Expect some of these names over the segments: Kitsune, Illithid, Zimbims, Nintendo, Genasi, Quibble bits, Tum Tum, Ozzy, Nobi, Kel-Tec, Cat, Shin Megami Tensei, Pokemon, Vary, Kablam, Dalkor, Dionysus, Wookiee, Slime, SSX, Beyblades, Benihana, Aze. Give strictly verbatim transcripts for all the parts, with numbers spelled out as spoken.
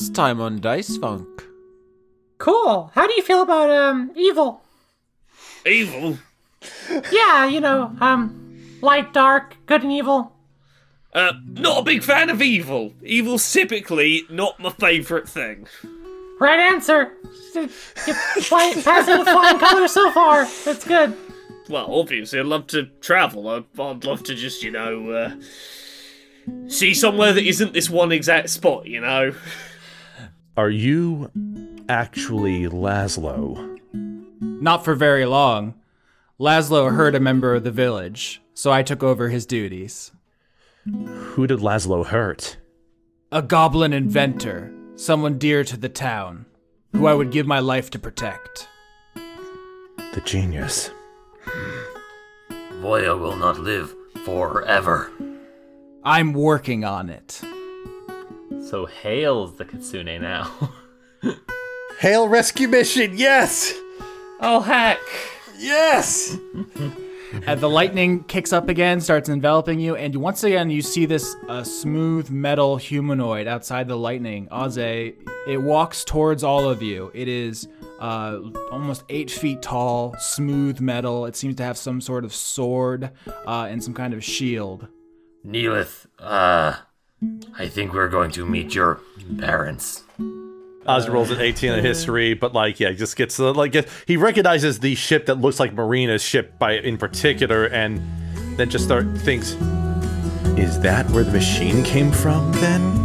last time on Dice Funk. Cool. How do you feel about um evil? Evil? Yeah, you know, um, light, dark, good and evil. Uh, not a big fan of evil. Evil's typically not my favourite thing. Right answer. You're passing with flying colours so far. That's good. Well, obviously, I'd love to travel. I'd love to just, you know, uh, see somewhere that isn't this one exact spot, you know? Are you actually Laszlo? Not for very long. Laszlo hurt a member of the village, so I took over his duties. Who did Laszlo hurt? A goblin inventor. Someone dear to the town, who I would give my life to protect. The genius. Voya will not live forever. I'm working on it. So Hail's the Kitsune now. Hail rescue mission, yes! Oh, heck. Yes! And the lightning kicks up again, starts enveloping you, and once again you see this uh, smooth metal humanoid outside the lightning. Aze, it walks towards all of you. It is uh, almost eight feet tall, smooth metal. It seems to have some sort of sword uh, and some kind of shield. Neelith, uh, I think we're going to meet your parents. Oz rolls an eighteen in history, but like, yeah, just gets uh, like gets, he recognizes the ship that looks like Marina's ship by in particular, and then just start thinks, is that where the machine came from? Then.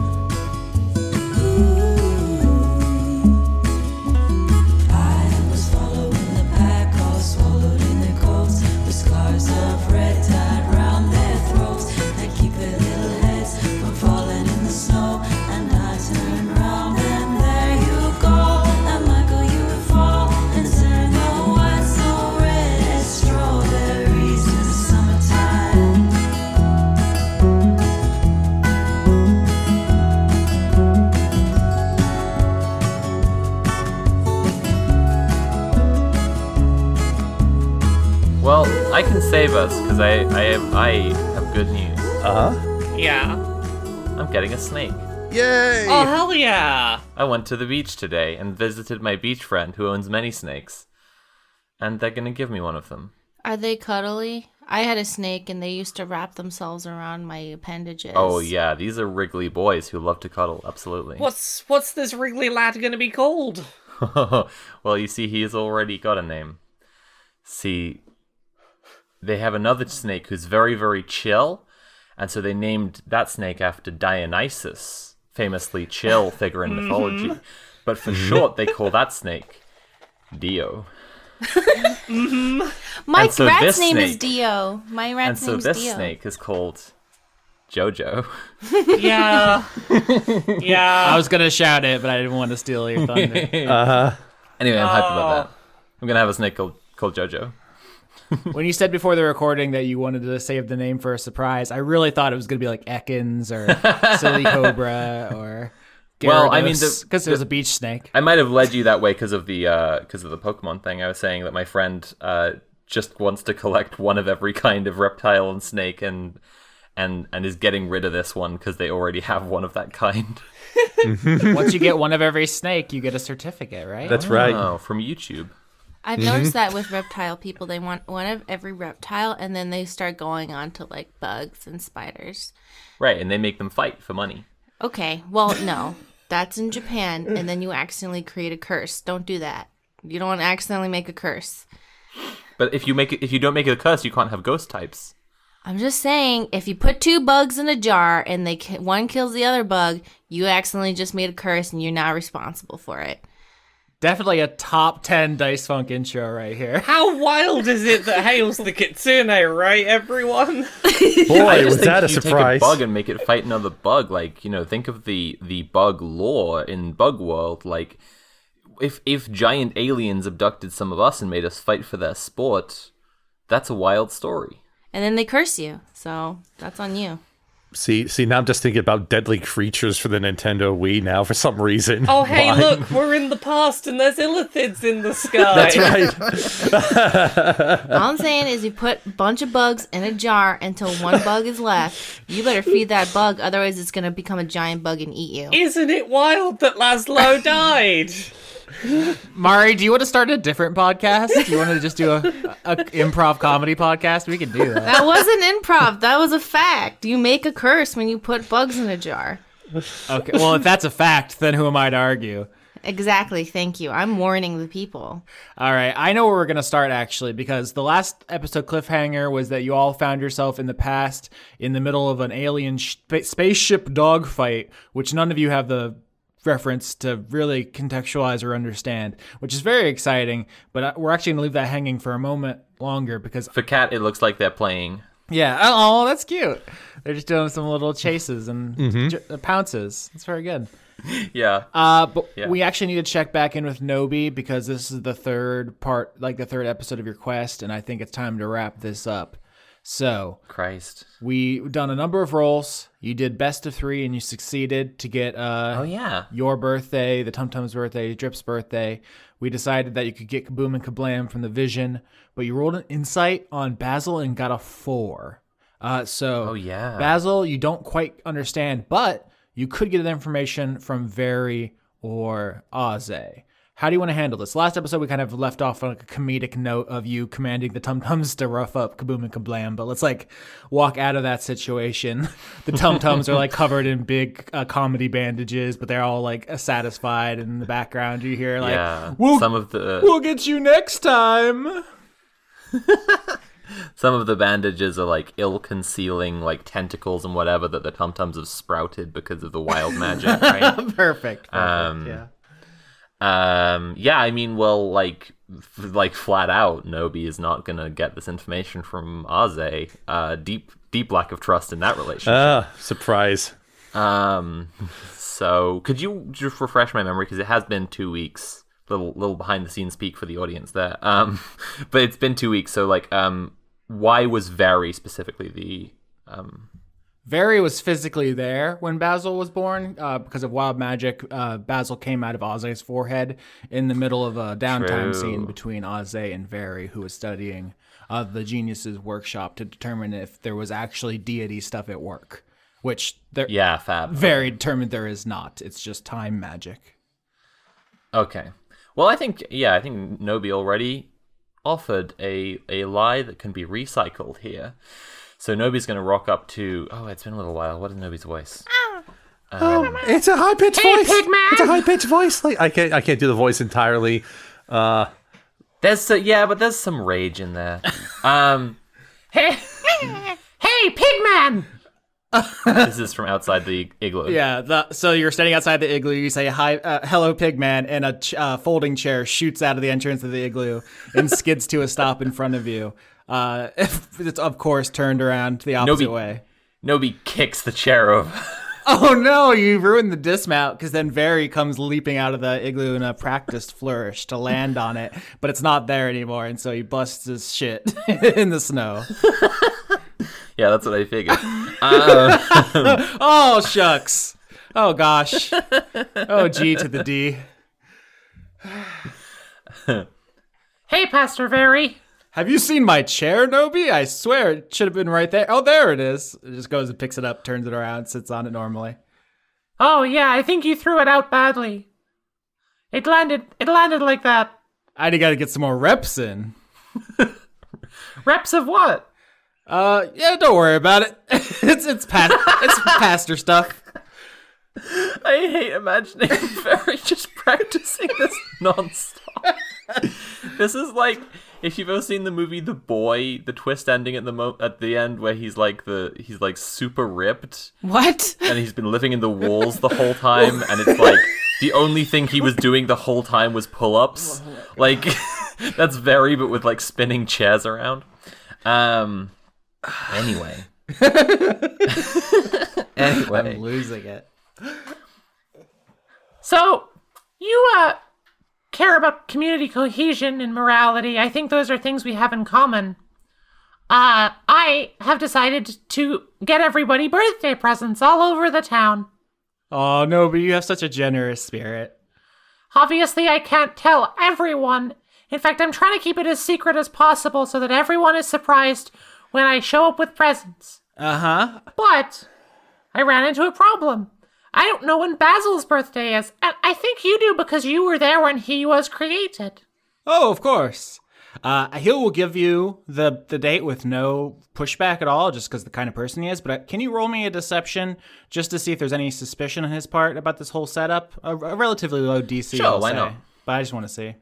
I can save us, because I, I, have, I have good news. Uh-huh. Yeah. I'm getting a snake. Yay! Oh, hell yeah! I went to the beach today and visited my beach friend who owns many snakes. And they're going to give me one of them. Are they cuddly? I had a snake and they used to wrap themselves around my appendages. Oh, yeah. These are wriggly boys who love to cuddle, absolutely. What's, what's this wriggly lad going to be called? Well, you see, he's already got a name. See... They have another snake who's very, very chill, and so they named that snake after Dionysus, famously chill figure in mythology. But for short, they call that snake Dio. mm-hmm. My so rat's name snake, is Dio. My rat's name is Dio. And so this Dio. snake is called Jojo. Yeah. Yeah. I was going to shout it, but I didn't want to steal your thunder. uh-huh. Anyway, I'm oh. hyped about that. I'm going to have a snake called, called Jojo. When you said before the recording that you wanted to save the name for a surprise, I really thought it was going to be like Ekans or Silly Cobra or Gyarados. Well, I mean, because the, there's the, a beach snake. I might have led you that way because of the because uh, of the Pokemon thing. I was saying that my friend uh, just wants to collect one of every kind of reptile and snake, and and and is getting rid of this one because they already have one of that kind. Once you get one of every snake, you get a certificate, right? That's right. Oh, from YouTube. I've noticed that with reptile people, they want one of every reptile, and then they start going on to, like, bugs and spiders. Right, and they make them fight for money. Okay, well, no. That's in Japan, and then you accidentally create a curse. Don't do that. You don't want to accidentally make a curse. But if you make it, if you don't make it a curse, you can't have ghost types. I'm just saying, if you put two bugs in a jar, and they one kills the other bug, you accidentally just made a curse, and you're not responsible for it. Definitely a top ten Dice Funk intro right here. How wild is it that Hail's the Kitsune, right, everyone? Boy, was that a you surprise. Take a bug and make it fight another bug. Like, you know, think of the, the bug lore in Bug World. Like, if if giant aliens abducted some of us and made us fight for their sport, that's a wild story. And then they curse you, so that's on you. See, see, now I'm just thinking about deadly creatures for the Nintendo Wii now for some reason. Oh, hey, Why? Look, we're in the past and there's illithids in the sky. That's right. All I'm saying is you put a bunch of bugs in a jar until one bug is left. You better feed that bug, otherwise it's going to become a giant bug and eat you. Isn't it wild that Laszlo died? Mari, do you want to start a different podcast? Do you want to just do a, a improv comedy podcast? We can do that. That wasn't improv. That was a fact. You make a curse when you put bugs in a jar. Okay. Well, if that's a fact, then who am I to argue? Exactly. Thank you. I'm warning the people. All right. I know where we're going to start, actually, because the last episode cliffhanger was that you all found yourself in the past in the middle of an alien sh- spaceship dogfight, which none of you have the reference to really contextualize or understand, which is very exciting, but we're actually going to leave that hanging for a moment longer because for Cat it looks like they're playing. Yeah. Oh, that's cute. They're just doing some little chases and mm-hmm. j- pounces. It's very good. Yeah. Uh, but yeah. we actually need to check back in with Nobi because this is the third part, like the third episode of your quest, and I think it's time to wrap this up. So, Christ, we've done a number of rolls. You did best of three, and you succeeded to get uh, oh, yeah. your birthday, the Tum Tum's birthday, Drip's birthday. We decided that you could get Kaboom and Kablam from the vision, but you rolled an insight on Basil and got a four. Uh, so, oh, yeah. Basil, you don't quite understand, but you could get the information from Vary or Aze. How do you want to handle this? Last episode, we kind of left off on like a comedic note of you commanding the Tum Tums to rough up Kaboom and Kablam, but let's like walk out of that situation. The Tum Tums are like covered in big uh, comedy bandages, but they're all like satisfied. And in the background, you hear like, yeah, we'll, some of the... we'll get you next time. Some of the bandages are like ill-concealing like tentacles and whatever that the Tum Tums have sprouted because of the wild magic, right? Perfect. perfect um, yeah. Um, yeah, I mean, well, like, f- like flat out, Nobi is not going to get this information from Aze. Uh, deep, deep lack of trust in that relationship. Ah, surprise. Um, so could you just refresh my memory? Because it has been two weeks, little, little behind the scenes peek for the audience there. Um, but it's been two weeks. So like, um, why was Vary specifically the, um... Vary was physically there when Basil was born uh, because of wild magic. Uh, Basil came out of Ozzy's forehead in the middle of a downtime True. scene between Ozzy and Vary, who was studying uh, the Geniuses workshop to determine if there was actually deity stuff at work, which there, yeah, fab. Vary determined there is not. It's just time magic. Okay. Well, I think, yeah, I think Nobi already offered a, a lie that can be recycled here. So Nobi's going to rock up to... Oh, it's been a little while. What is Nobi's voice? Oh, um, it's a high-pitched hey, voice. Pigman. It's a high-pitched voice. Like I can't I can't do the voice entirely. Uh, there's so, Yeah, but there's some rage in there. um, hey, hey, Pigman! This is from outside the igloo. Yeah, the, so you're standing outside the igloo. You say, "Hi, uh, hello, Pigman," and a ch- uh, folding chair shoots out of the entrance of the igloo and skids to a stop in front of you. Uh, it's of course turned around the opposite Nobi, way. Nobi kicks the chair over. Oh no, you ruined the dismount because then Vary comes leaping out of the igloo in a practiced flourish to land on it, but it's not there anymore, and so he busts his shit in the snow. Yeah, that's what I figured. Uh, oh, shucks. Oh, gosh. Oh, G to the D. Hey, Pastor Vary. Have you seen my chair, Nobi? I swear it should have been right there. Oh, there it is. It just goes and picks it up, turns it around, sits on it normally. Oh, yeah, I think you threw it out badly. It landed It landed like that. I gotta get some more reps in. Reps of what? Uh, yeah, don't worry about it. it's it's past, it's pastor stuff. I hate imagining Vary just practicing this nonstop. This is like... If you've ever seen the movie The Boy, the twist ending at the mo- at the end where he's like the he's like super ripped, what? And he's been living in the walls the whole time, and it's like the only thing he was doing the whole time was pull-ups. Like that's Vary, but with like spinning chairs around. Um. Anyway. anyway, I'm losing it. So you uh. care about community cohesion and morality. I think those are things we have in common. Uh, I have decided to get everybody birthday presents all over the town. Oh, no, but you have such a generous spirit. Obviously, I can't tell everyone. In fact, I'm trying to keep it as secret as possible so that everyone is surprised when I show up with presents. Uh-huh. But I ran into a problem. I don't know when Basil's birthday is, and I think you do because you were there when he was created. Oh, of course. Uh, he will give you the, the date with no pushback at all, just because the kind of person he is. But can you roll me a deception just to see if there's any suspicion on his part about this whole setup? A, a relatively low D C, sure, I'll why say. Not? But I just want to see.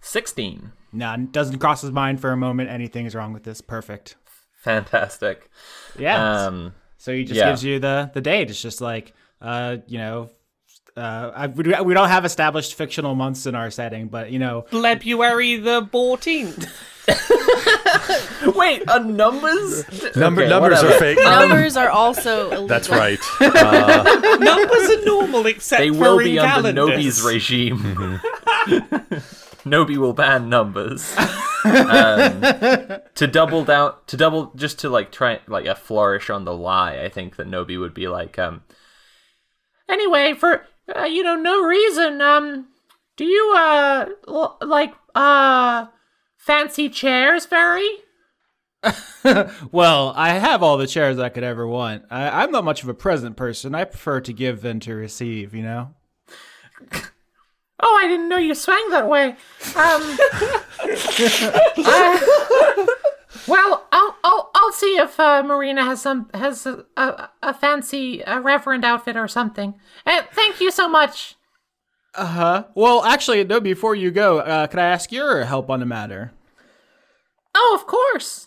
sixteen. Nah, doesn't cross his mind for a moment. Anything is wrong with this. Perfect. Fantastic. Yeah. Um, so he just yeah. gives you the, the date. It's just like, uh, you know... Uh, I, we don't have established fictional months in our setting, but, you know... February the fourteenth. Wait, uh, numbers? Number, okay, numbers whatever. Are fake. Um, numbers are also illegal. That's right. Uh, numbers are normal, except they for will be under Nobi's regime. Mm-hmm. Nobi will ban numbers. um, to double down... To double... Just to, like, try... Like, a flourish on the lie, I think that Nobi would be like... um. Anyway, for... Uh, you know, no reason. Um, do you, uh, l- like, uh, fancy chairs, Vary? Well, I have all the chairs I could ever want. I- I'm not much of a present person. I prefer to give than to receive, you know? Oh, I didn't know you swang that way. Um, uh, well, I'll, I'll, I'll see if uh, Marina has some has a, a, a fancy a reverend outfit or something. Uh, thank you so much. Uh huh. Well, actually, no. Before you go, uh, can I ask your help on the matter? Oh, of course.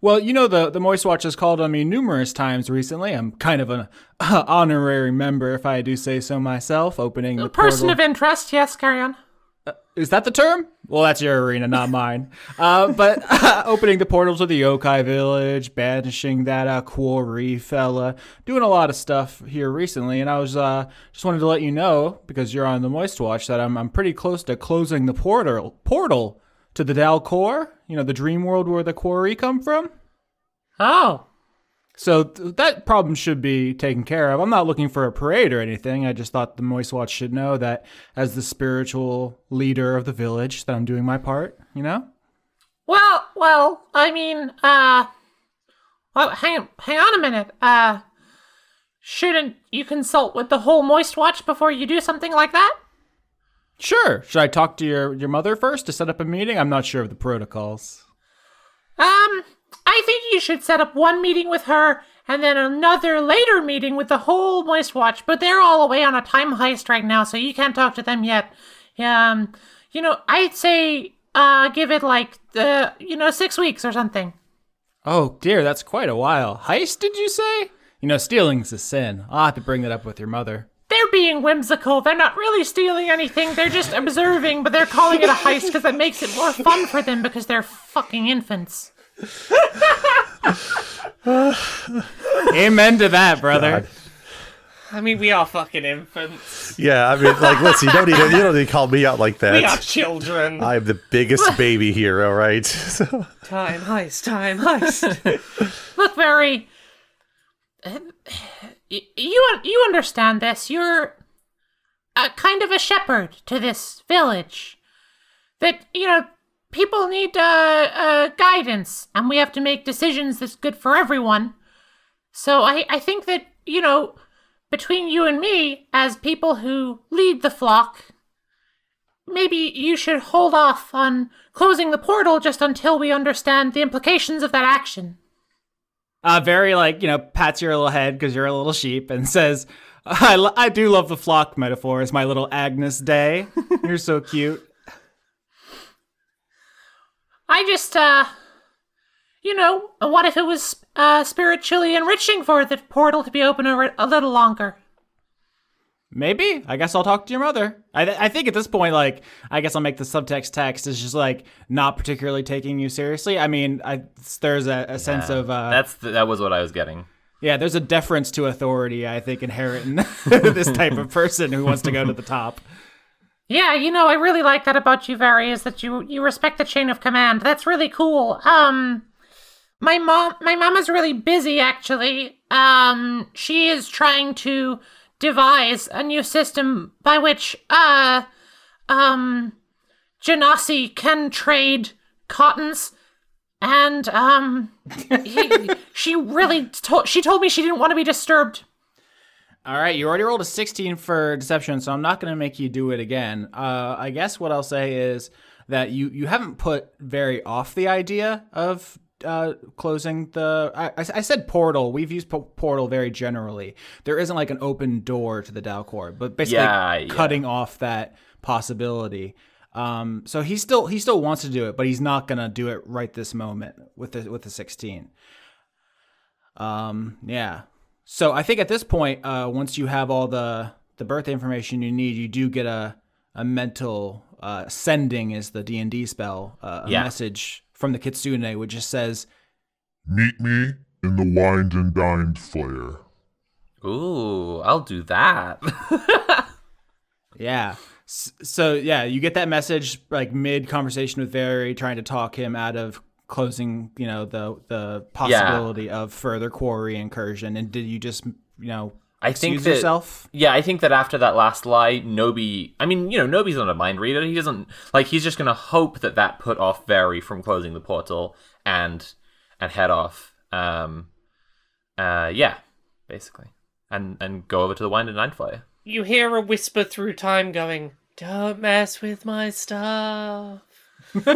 Well, you know, the, the Moist Watch has called on me numerous times recently. I'm kind of an uh, honorary member, if I do say so myself, opening the person portal. Of interest, yes, carry on. Uh, is that the term? Well, that's your arena, not mine. Uh, but uh, opening the portals of the Yokai Village, banishing that uh, Quarut fella, doing a lot of stuff here recently. And I was uh, just wanted to let you know, because you're on the Moist Watch, that I'm I'm pretty close to closing the portal portal. To the Dalkor, you know, the dream world where the Quarry come from. Oh. So th- that problem should be taken care of. I'm not looking for a parade or anything. I just thought the Moist Watch should know that as the spiritual leader of the village that I'm doing my part, you know? Well, well, I mean, uh, well, hang, hang on a minute. Uh, shouldn't you consult with the whole Moist Watch before you do something like that? Sure. Should I talk to your, your mother first to set up a meeting? I'm not sure of the protocols. Um, I think you should set up one meeting with her and then another later meeting with the whole Moist Watch, but they're all away on a time heist right now, so you can't talk to them yet. Um, you know, I'd say uh, give it like, uh, you know, six weeks or something. Oh, dear, that's quite a while. Heist, did you say? You know, stealing's a sin. I'll have to bring that up with your mother. They're being whimsical. They're not really stealing anything. They're just observing, but they're calling it a heist because that makes it more fun for them because they're fucking infants. Amen to that, brother. God. I mean, we are fucking infants. Yeah, I mean, like, listen, you don't even you don't even call me out like that. We are children. I am the biggest baby here, all right? So. Time heist, time heist. Look, Vary... You you understand this. You're a kind of a shepherd to this village. That, you know, people need uh, uh, guidance, and we have to make decisions that's good for everyone. So I, I think that, you know, between you and me, as people who lead the flock, maybe you should hold off on closing the portal just until we understand the implications of that action. Uh, Vary, like, you know, pats your little head because you're a little sheep and says, I, l- I do love the flock metaphor. It's my little Agnes Day. You're so cute. I just, uh, you know, what if it was uh, spiritually enriching for the portal to be open a, r- a little longer? Maybe. I guess I'll talk to your mother. I th- I think at this point, like, I guess I'll make the subtext text is just, like, not particularly taking you seriously. I mean, I, there's a, a yeah, sense of... Uh, that's the, that was what I was getting. Yeah, there's a deference to authority, I think, inherent in this type of person who wants to go to the top. Yeah, you know, I really like that about you, Vary, is that you, you respect the chain of command. That's really cool. Um, My mom, my mama's really busy, actually. Um, she is trying to devise a new system by which, uh, um, Genasi can trade cottons. And, um, he, she really told, she told me she didn't want to be disturbed. All right, you already rolled a sixteen for deception, so I'm not going to make you do it again. Uh, I guess what I'll say is that you, you haven't put Vary off the idea of uh, closing the... I, I said portal. We've used po- portal Vary generally. There isn't like an open door to the Dalkor, but basically yeah, cutting yeah. off that possibility. Um, so he still he still wants to do it, but he's not going to do it right this moment with the, with the sixteen. Um, yeah. So I think at this point, uh, once you have all the, the birthday information you need, you do get a, a mental uh, sending is the D and D spell, uh, a yeah. message from the Kitsune, which just says, "Meet me in the wined and dined flare." Ooh, I'll do that. yeah. So, yeah, you get that message like mid-conversation with Vary, trying to talk him out of closing, you know, the the possibility yeah. of further quarry incursion. And did you just, you know, I excuse think that, yourself? Yeah, I think that after that last lie, Nobi, I mean, you know, Nobi's not a mind reader. He doesn't, like, he's just going to hope that that put off Vary from closing the portal and and head off. Um, uh, yeah, basically. And and go over to the Wind and Nine Flyer. You hear a whisper through time going, "Don't mess with my stuff." All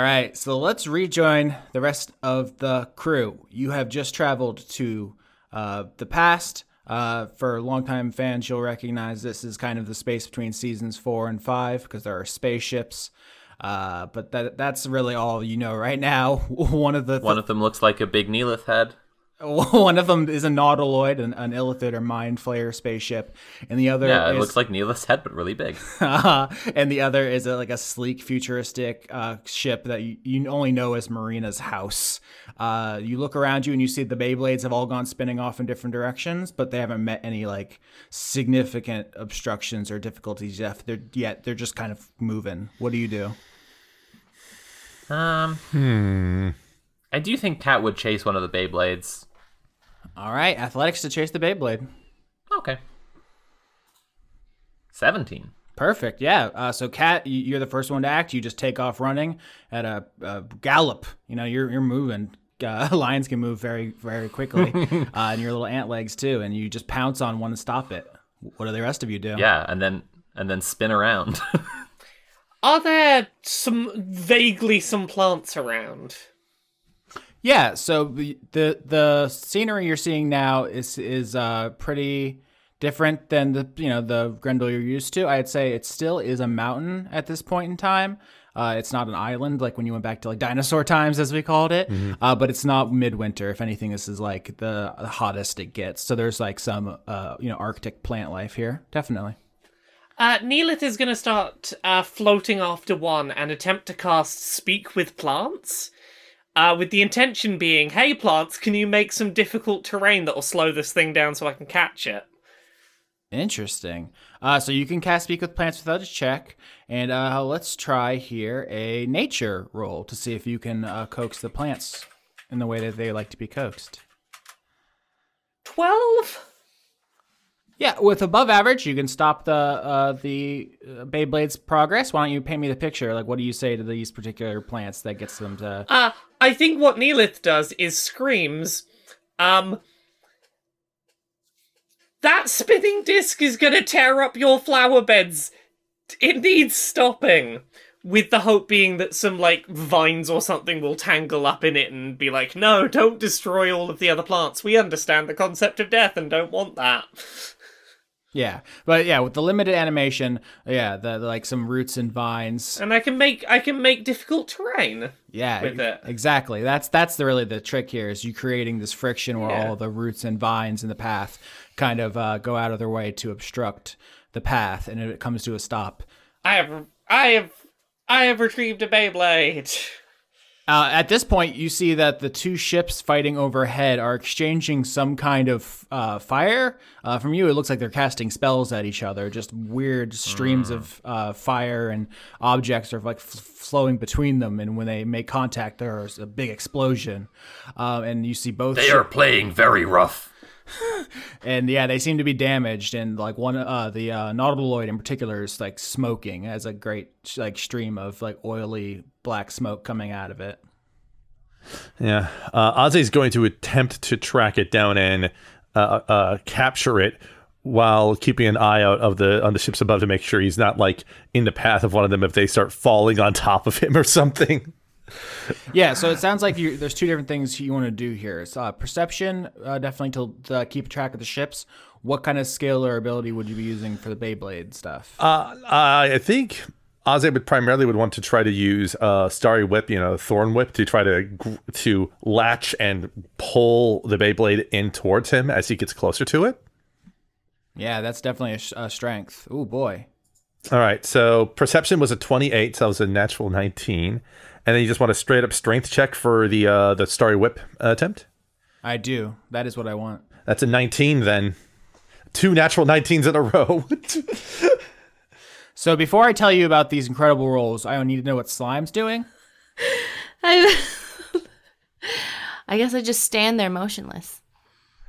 right, so let's rejoin the rest of the crew. You have just traveled to uh, the past. Uh, for longtime fans, you'll recognize this is kind of the space between seasons four and five because there are spaceships. Uh, but that that's really all you know right now. One of the th- one of them looks like a big Neelith head. One of them is a Nautiloid, an, an illithid or mind flayer spaceship, and the other yeah, it is, looks like Neelith's head but really big. And the other is a, like a sleek, futuristic uh, ship that you, you only know as Marina's house. Uh, you look around you and you see the Beyblades have all gone spinning off in different directions, but they haven't met any like significant obstructions or difficulties yet. They're yet they're just kind of moving. What do you do? Um. Hmm. I do think Cat would chase one of the Beyblades. All right, athletics to chase the Beyblade. Okay. seventeen. Perfect, yeah. Uh, so, Cat, you're the first one to act. You just take off running at a, a gallop. You know, you're you're moving. Uh, lions can move very, very quickly. uh, and your little ant legs, too. And you just pounce on one and stop it. What do the rest of you do? Yeah, and then and then spin around. Are there some vaguely some plants around? Yeah, so the the scenery you're seeing now is is uh, pretty different than the you know the Grendel you're used to. I'd say it still is a mountain at this point in time. Uh, it's not an island like when you went back to like dinosaur times as we called it. Mm-hmm. Uh, but it's not midwinter. If anything, this is like the hottest it gets. So there's like some uh, you know Arctic plant life here, definitely. Uh, Neelith is going to start uh, floating after one and attempt to cast Speak with Plants. Uh, with the intention being, hey, plants, can you make some difficult terrain that'll slow this thing down so I can catch it? Interesting. Uh, so you can cast Speak with Plants without a check. And uh, let's try here a nature roll to see if you can uh, coax the plants in the way that they like to be coaxed. twelve? Yeah, with above average, you can stop the uh, the Beyblade's progress. Why don't you paint me the picture? Like, what do you say to these particular plants that gets them to... Uh, I think what Neelith does is screams, um, "That spinning disc is going to tear up your flower beds. It needs stopping." With the hope being that some, like, vines or something will tangle up in it and be like, "No, don't destroy all of the other plants. We understand the concept of death and don't want that." Yeah, but yeah, with the limited animation, yeah, the, the like some roots and vines, and I can make I can make difficult terrain. Yeah, with it. Exactly. That's that's the, really the trick here is you creating this friction where yeah. all the roots and vines in the path kind of uh, go out of their way to obstruct the path, and it comes to a stop. I have I have I have retrieved a Beyblade. Uh, at this point, you see that the two ships fighting overhead are exchanging some kind of uh, fire. Uh, from you, it looks like they're casting spells at each other, just weird streams mm. of uh, fire, and objects are like f- flowing between them. And when they make contact, there's a big explosion. Uh, and you see both. They sh- are playing very rough. And yeah, they seem to be damaged, and like one, uh, the uh, Nautiloid in particular is like smoking. It has a great like stream of like oily black smoke coming out of it. Yeah, uh, Aze is going to attempt to track it down and uh, uh, capture it, while keeping an eye out of the on the ships above to make sure he's not like in the path of one of them if they start falling on top of him or something. Yeah, so it sounds like you, there's two different things you want to do here. It's uh, perception, uh, definitely to uh, keep track of the ships. What kind of skill or ability would you be using for the Beyblade stuff? Uh, I think Aze would primarily would want to try to use uh, Starry Whip, you know, Thorn Whip, to try to to latch and pull the Beyblade in towards him as he gets closer to it. Yeah, that's definitely a, sh- a strength. Ooh, boy. All right, so perception was a twenty-eight, so that was a natural nineteen. And then you just want a straight up strength check for the uh, the Starry Whip uh, attempt? I do. That is what I want. That's a nineteen then. Two natural nineteens in a row. So before I tell you about these incredible rolls, I need to know what Slime's doing. I I guess I just stand there motionless.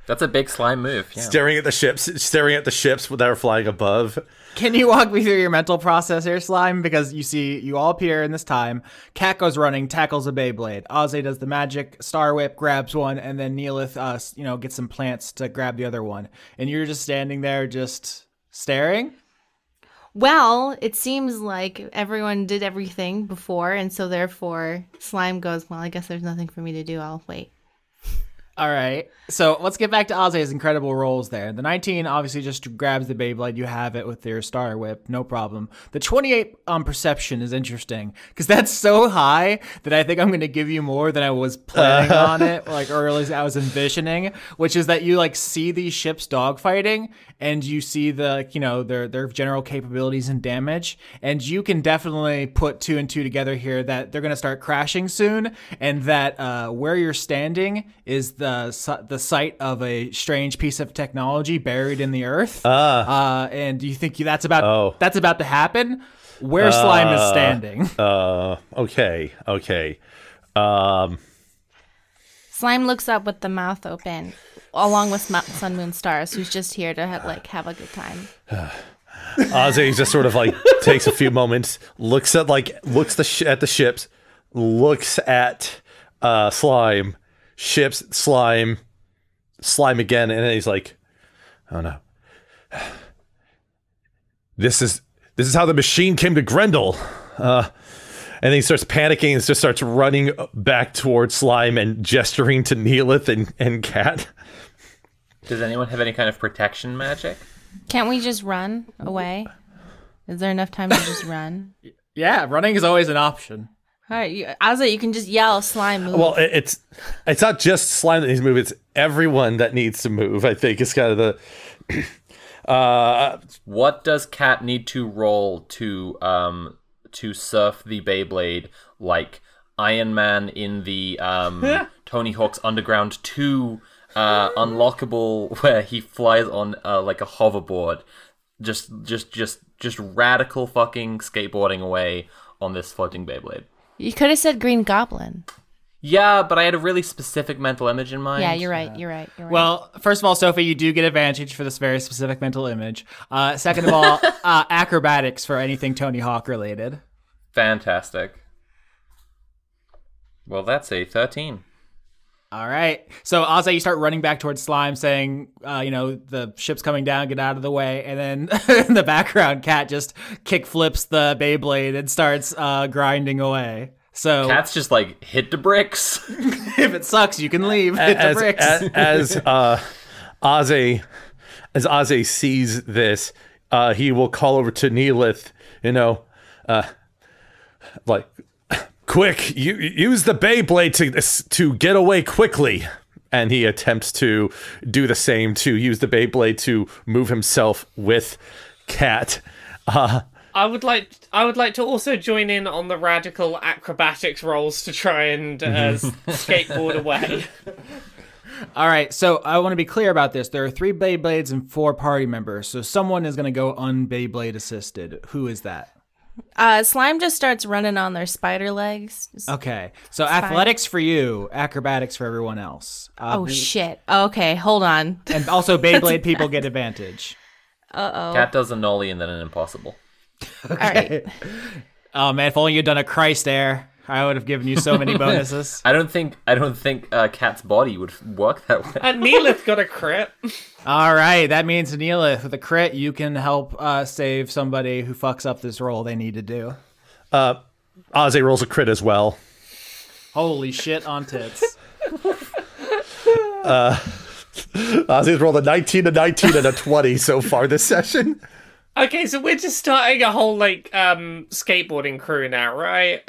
That's a big Slime move. Yeah. Staring at the ships, staring at the ships that are flying above. Can you walk me through your mental process here, Slime? Because you see, you all appear in this time. Cat goes running, tackles a Beyblade. Ozzie does the magic Star Whip, grabs one, and then Neelith, uh, you know, gets some plants to grab the other one. And you're just standing there, just staring? Well, it seems like everyone did everything before, and so therefore Slime goes, well, I guess there's nothing for me to do. I'll wait. All right, so let's get back to Aze's incredible rolls there. The nineteen obviously just grabs the Beyblade. You have it with your Star Whip, no problem. The twenty-eight on um, perception is interesting because that's so high that I think I'm going to give you more than I was planning uh. on it, like or at least I was envisioning, which is that you like see these ships dogfighting and you see the like, you know their their general capabilities and damage, and you can definitely put two and two together here that they're going to start crashing soon, and that uh, where you're standing is the The, the site of a strange piece of technology buried in the earth, uh, uh, and you think that's about oh. that's about to happen? Where uh, Slime is standing? Uh, okay, okay. Um. Slime looks up with the mouth open, along with Sun Moon Stars, who's just here to have, like have a good time. Ozzy just sort of like takes a few moments, looks at like looks the sh- at the ships, looks at uh, Slime. Ships, slime, slime again, and then he's like, "Oh no, this is this is how the machine came to Grendel." Uh, and then he starts panicking and just starts running back towards Slime and gesturing to Neelith and and Cat. Does anyone have any kind of protection magic? Can't we just run away? Is there enough time to just run? Yeah, running is always an option. All right, Ozzy, you can just yell, Slime, move. Well, it's it's not just Slime that needs to move. It's everyone that needs to move, I think. It's kind of the... uh, what does Cat need to roll to um to surf the Beyblade like Iron Man in the um Tony Hawk's Underground two uh, unlockable where he flies on uh, like a hoverboard? Just, just, just, just radical fucking skateboarding away on this floating Beyblade. You could have said Green Goblin. Yeah, but I had a really specific mental image in mind. Yeah, you're right, you're right, you're right. Well, first of all, Sophie, you do get advantage for this very specific mental image. Uh, second of all, uh, acrobatics for anything Tony Hawk related. Fantastic. Well, that's a thirteen. All right. So, Ozzy, you start running back towards Slime saying, uh, you know, the ship's coming down, get out of the way. And then in the background, Cat just kick flips the Beyblade and starts uh, grinding away. So Cat's just like, hit the bricks. If it sucks, you can leave. Hit as, the bricks. As, as, uh, Ozzy, as Ozzy sees this, uh, he will call over to Neelith, you know, uh, like... Quick, you, use the Beyblade to to get away quickly. And he attempts to do the same, to use the Beyblade to move himself with Cat. Uh, I would like I would like to also join in on the radical acrobatics rolls to try and uh, skateboard away. All right, so I want to be clear about this. There are three Beyblades and four party members, so someone is going to go un-Beyblade assisted. Who is that? Uh, Slime just starts running on their spider legs. Just okay, so spider. Athletics for you, acrobatics for everyone else. Uh, oh, shit. Oh, okay, hold on. And also Beyblade people get advantage. Uh-oh. Cat does a nollie and then an impossible. Okay. All right. Oh, man, if only you'd done a Christ air. I would have given you so many bonuses. I don't think I don't think uh, Cat's body would work that way. And Neelith got a crit. All right, that means Neelith with a crit, you can help uh, save somebody who fucks up this roll they need to do. Uh, Ozzie rolls a crit as well. Holy shit on tits. uh, Ozzie's rolled a nineteen, a nineteen, and a twenty so far this session. Okay, so we're just starting a whole like um, skateboarding crew now, right?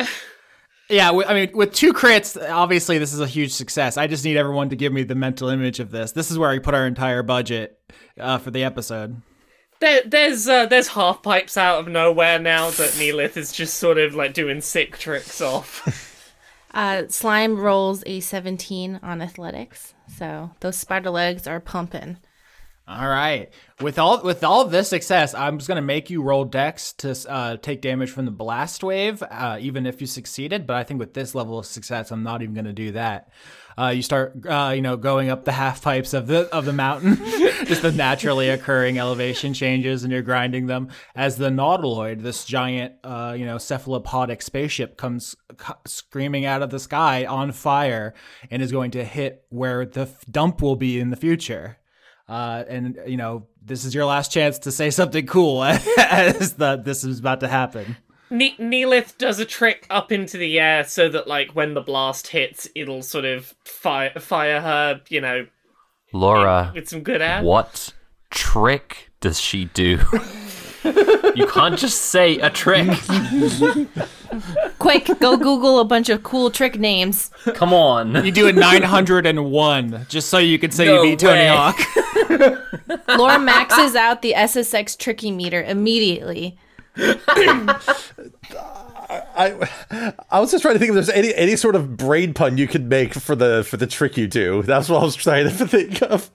Yeah, I mean, with two crits, obviously this is a huge success. I just need everyone to give me the mental image of this. This is where we put our entire budget uh, for the episode. There, there's uh, there's half pipes out of nowhere now that Neelith is just sort of like doing sick tricks off. uh, Slime rolls a seventeen on athletics, so those spider legs are pumping. All right, with all with all of this success, I'm just gonna make you roll dex to uh, take damage from the blast wave, uh, even if you succeeded. But I think with this level of success, I'm not even gonna do that. Uh, you start, uh, you know, going up the half pipes of the of the mountain, just the naturally occurring elevation changes, and you're grinding them as the Nautiloid, this giant, uh, you know, cephalopodic spaceship, comes c- screaming out of the sky on fire and is going to hit where the f- dump will be in the future. Uh, and, you know, this is your last chance to say something cool as the, this is about to happen. Ne- Neelith does a trick up into the air so that, like, when the blast hits, it'll sort of fire, fire her, you know. Laura, with some good air. What trick does she do? You can't just say a trick. Quick, go Google a bunch of cool trick names. Come on. You do a nine hundred one just so you can say no you beat Tony way. Hawk. Laura maxes out the S S X tricky meter immediately. I I was just trying to think if there's any any sort of brain pun you could make for the for the trick you do. That's what I was trying to think of.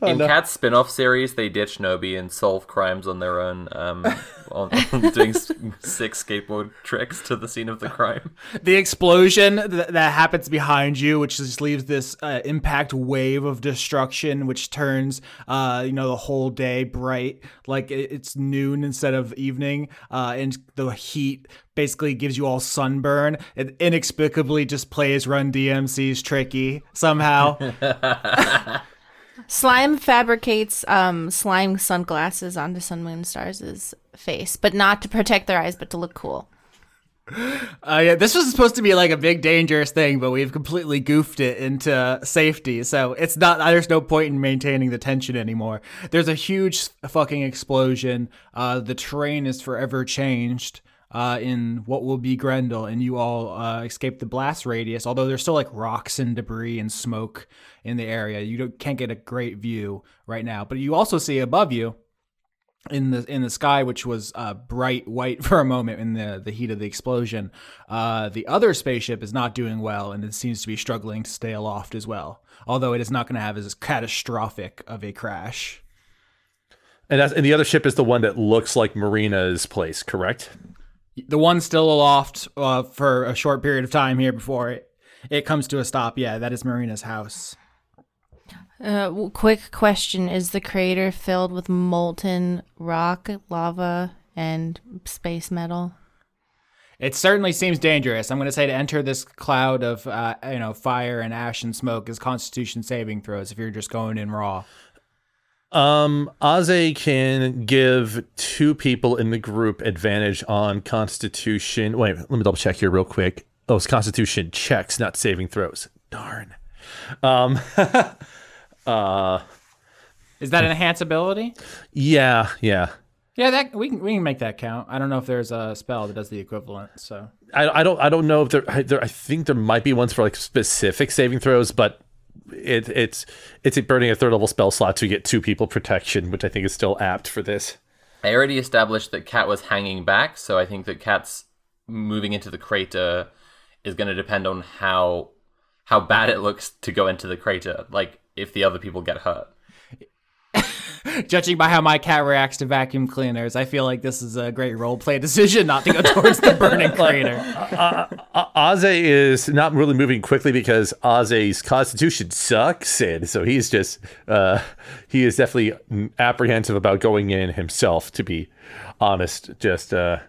Oh, in no. Cat's spin-off series, they ditch Nobi and solve crimes on their own, um, on, on doing sick skateboard tricks to the scene of the crime. The explosion th- that happens behind you, which just leaves this uh, impact wave of destruction, which turns, uh, you know, the whole day bright, like it's noon instead of evening, uh, and the heat basically gives you all sunburn. It inexplicably just plays Run D M C's Tricky somehow. Slime fabricates um, slime sunglasses onto Sun Moon Stars' face, but not to protect their eyes, but to look cool. Uh, yeah, this was supposed to be like a big dangerous thing, but we've completely goofed it into safety. So it's not, there's no point in maintaining the tension anymore. There's a huge fucking explosion. Uh, the terrain is forever changed. Uh, in what will be Grendel, and you all uh, escape the blast radius, although there's still like rocks and debris and smoke in the area. You don't, can't get a great view right now, but you also see above you in the in the sky, which was uh, bright white for a moment in the, the heat of the explosion, uh, the other spaceship is not doing well, and it seems to be struggling to stay aloft as well, although it is not going to have as catastrophic of a crash. And, that's, and the other ship is the one that looks like Marina's place, correct? The one still aloft uh, for a short period of time here before it, it comes to a stop. Yeah, that is Marina's house. Uh, well, quick question. Is the crater filled with molten rock, lava, and space metal? It certainly seems dangerous. I'm going to say to enter this cloud of uh, you know, fire and ash and smoke is Constitution saving throws if you're just going in raw. Um, Aze can give two people in the group advantage on Constitution. Wait, let me double check here real quick. Oh, it's Constitution checks, not saving throws. Darn. Um, uh, is that an enhance ability? Yeah, yeah, yeah. That we can we can make that count. I don't know if there's a spell that does the equivalent. So I I don't I don't know if there I, there I think there might be ones for like specific saving throws, but. It, it's it's burning a third level spell slot to get two people protection, which I think is still apt for this. I already established that Cat was hanging back, so I think that Cat's moving into the crater is going to depend on how how bad it looks to go into the crater, like if the other people get hurt. Judging by how my cat reacts to vacuum cleaners, I feel like this is a great role play decision not to go towards the burning crater. Uh, uh, Aze is not really moving quickly because Aze's constitution sucks, and so he's just uh, he is definitely apprehensive about going in himself. To be honest, just uh,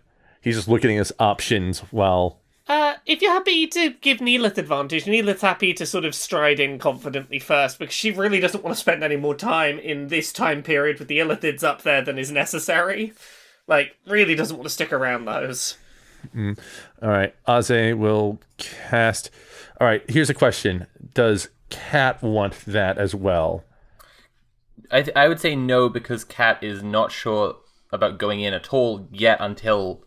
he's just looking at his options while. Uh, if you're happy to give Neelith advantage, Neelith's happy to sort of stride in confidently first because she really doesn't want to spend any more time in this time period with the Illithids up there than is necessary. Like, really doesn't want to stick around those. Mm. All right, Aze will cast... All right, here's a question. Does Cat want that as well? I, th- I would say no, because Cat is not sure about going in at all yet until...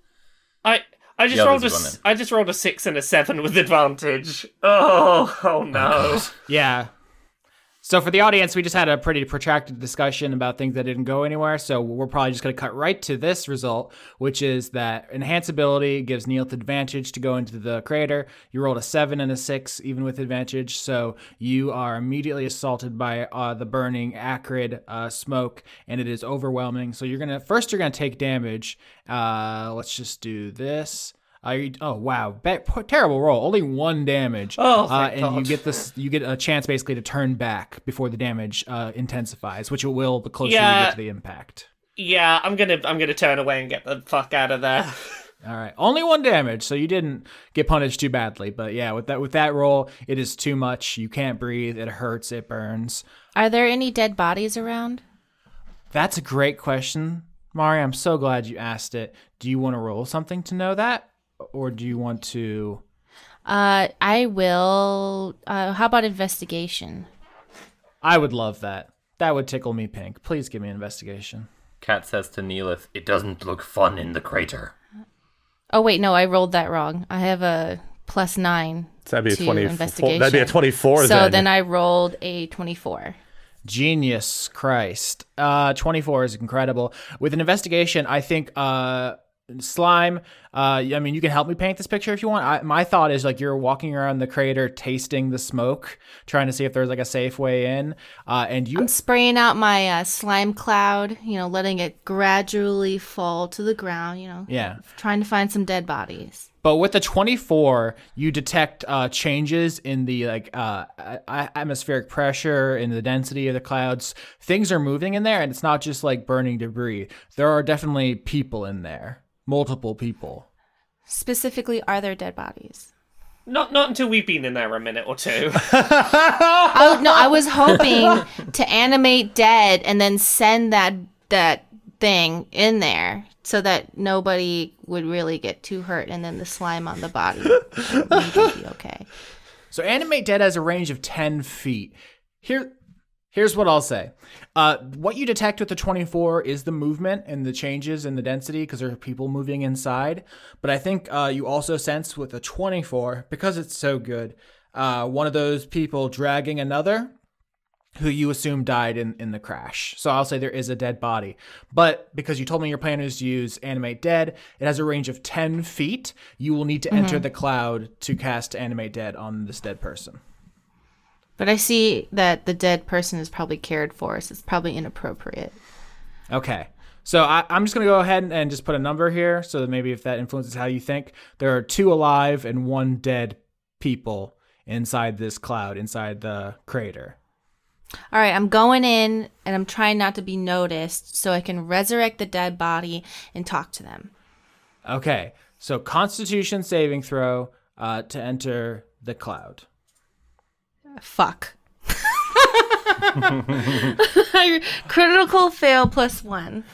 I... I just rolled a, I just rolled a six and a seven with advantage. Oh, oh no. Yeah. So for the audience, we just had a pretty protracted discussion about things that didn't go anywhere. So we're probably just going to cut right to this result, which is that enhance ability gives Neelith advantage to go into the crater. You rolled a seven and a six, even with advantage. So you are immediately assaulted by uh, the burning, acrid uh, smoke, and it is overwhelming. So you're going to, first you're going to take damage. Uh, let's just do this. Uh, you, oh wow! Be- terrible roll. Only one damage. Oh, thank uh, and God. you get this. You get a chance basically to turn back before the damage uh, intensifies, which it will the closer yeah. you get to the impact. Yeah, I'm gonna I'm gonna turn away and get the fuck out of there. All right, only one damage, so you didn't get punished too badly. But yeah, with that with that roll, it is too much. You can't breathe. It hurts. It burns. Are there any dead bodies around? That's a great question, Mari. I'm so glad you asked it. Do you want to roll something to know that? Or do you want to... Uh, I will... Uh, how about investigation? I would love that. That would tickle me pink. Please give me an investigation. Cat says to Neelith, it doesn't look fun in the crater. Oh, wait, no, I rolled that wrong. I have a plus nine so that'd be to a twenty-four, investigation. That'd be a twenty-four so then. So then I rolled a twenty-four. Genius Christ. Uh, twenty-four is incredible. With an investigation, I think... Uh, Slime, uh, I mean, you can help me paint this picture if you want. I, my thought is like you're walking around the crater, tasting the smoke, trying to see if there's like a safe way in. Uh, and you, I'm spraying out my uh, slime cloud, you know, letting it gradually fall to the ground, you know, yeah, trying to find some dead bodies. But with the twenty-four, you detect uh, changes in the like uh, atmospheric pressure, in the density of the clouds. Things are moving in there, and it's not just like burning debris. There are definitely people in there. Multiple people. Specifically, are there dead bodies? Not not until we've been in there a minute or two. I, no, I was hoping to animate dead and then send that that thing in there so that nobody would really get too hurt and then the slime on the body would be okay. So animate dead has a range of ten feet. Here... Here's what I'll say. Uh, what you detect with the twenty-four is the movement and the changes in the density because there are people moving inside. But I think uh, you also sense with the twenty-four, because it's so good, uh, one of those people dragging another who you assume died in, in the crash. So I'll say there is a dead body. But because you told me your plan is to use Animate Dead, it has a range of ten feet. You will need to mm-hmm. enter the cloud to cast Animate Dead on this dead person. But I see that the dead person is probably cared for, so it's probably inappropriate. Okay. So I, I'm just going to go ahead and, and just put a number here, so that maybe if that influences how you think. There are two alive and one dead people inside this cloud, inside the crater. All right, I'm going in, and I'm trying not to be noticed, so I can resurrect the dead body and talk to them. Okay. So Constitution saving throw uh, to enter the cloud. Fuck. Critical fail plus one.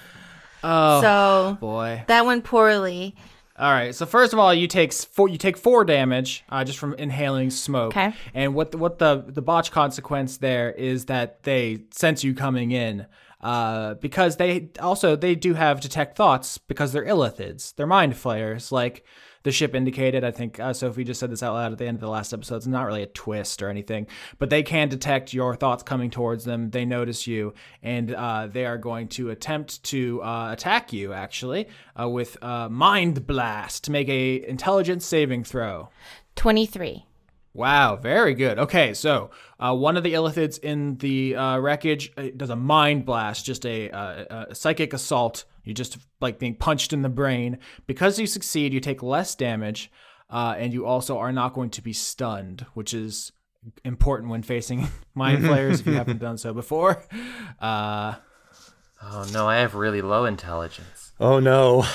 Oh, so boy. That went poorly. All right. So first of all, you take four, you take four damage uh, just from inhaling smoke. Okay. And what the, what the the botch consequence there is that they sense you coming in. uh, because they also, they do have detect thoughts because they're illithids. They're mind flayers, like the ship indicated. I think uh, Sophie just said this out loud at the end of the last episode. It's not really a twist or anything, but they can detect your thoughts coming towards them. They notice you, and uh, they are going to attempt to uh, attack you, actually, uh, with uh, Mind Blast. To make a intelligence saving throw. twenty-three. Wow, very good. Okay, so uh, one of the illithids in the uh, wreckage does a mind blast, just a, uh, a psychic assault. You're just like being punched in the brain. Because you succeed, you take less damage, uh, and you also are not going to be stunned, which is important when facing mind flayers if you haven't done so before. Uh, oh no, I have really low intelligence. Oh no.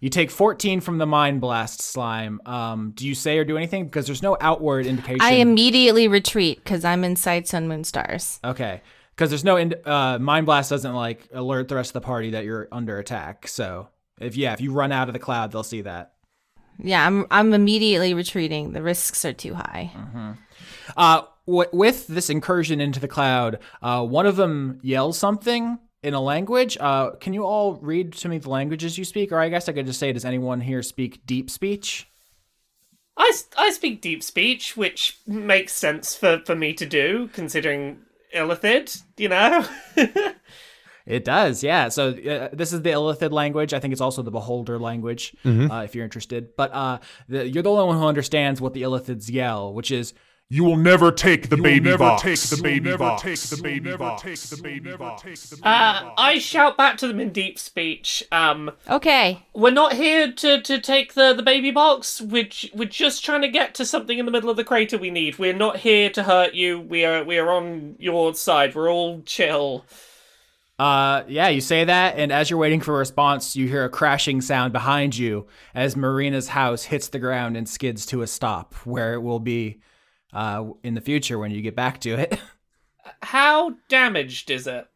You take fourteen from the Mind Blast slime. Um, do you say or do anything? Because there's no outward indication. I immediately retreat because I'm inside Sun Moon Stars. Okay. Because there's no in- uh, Mind Blast doesn't like alert the rest of the party that you're under attack. So if yeah, if you run out of the cloud, they'll see that. Yeah, I'm I'm immediately retreating. The risks are too high. Mm-hmm. Uh, w- with this incursion into the cloud, uh, one of them yells something. In a language, uh, can you all read to me the languages you speak? Or I guess I could just say, does anyone here speak deep speech? I, I speak deep speech, which makes sense for, for me to do, considering illithid, you know? It does, yeah. So uh, this is the illithid language. I think it's also the beholder language, mm-hmm. uh, if you're interested. But uh, the, you're the only one who understands what the illithids yell, which is, You will never take the baby box. You will never take the baby box. Uh, I shout back to them in deep speech. Um, okay. We're not here to, to take the, the baby box. We're, we're just trying to get to something in the middle of the crater we need. We're not here to hurt you. We are we are on your side. We're all chill. Uh, yeah, you say that, and as you're waiting for a response, you hear a crashing sound behind you as Marina's house hits the ground and skids to a stop, where it will be... Uh, in the future when you get back to it. How damaged is it?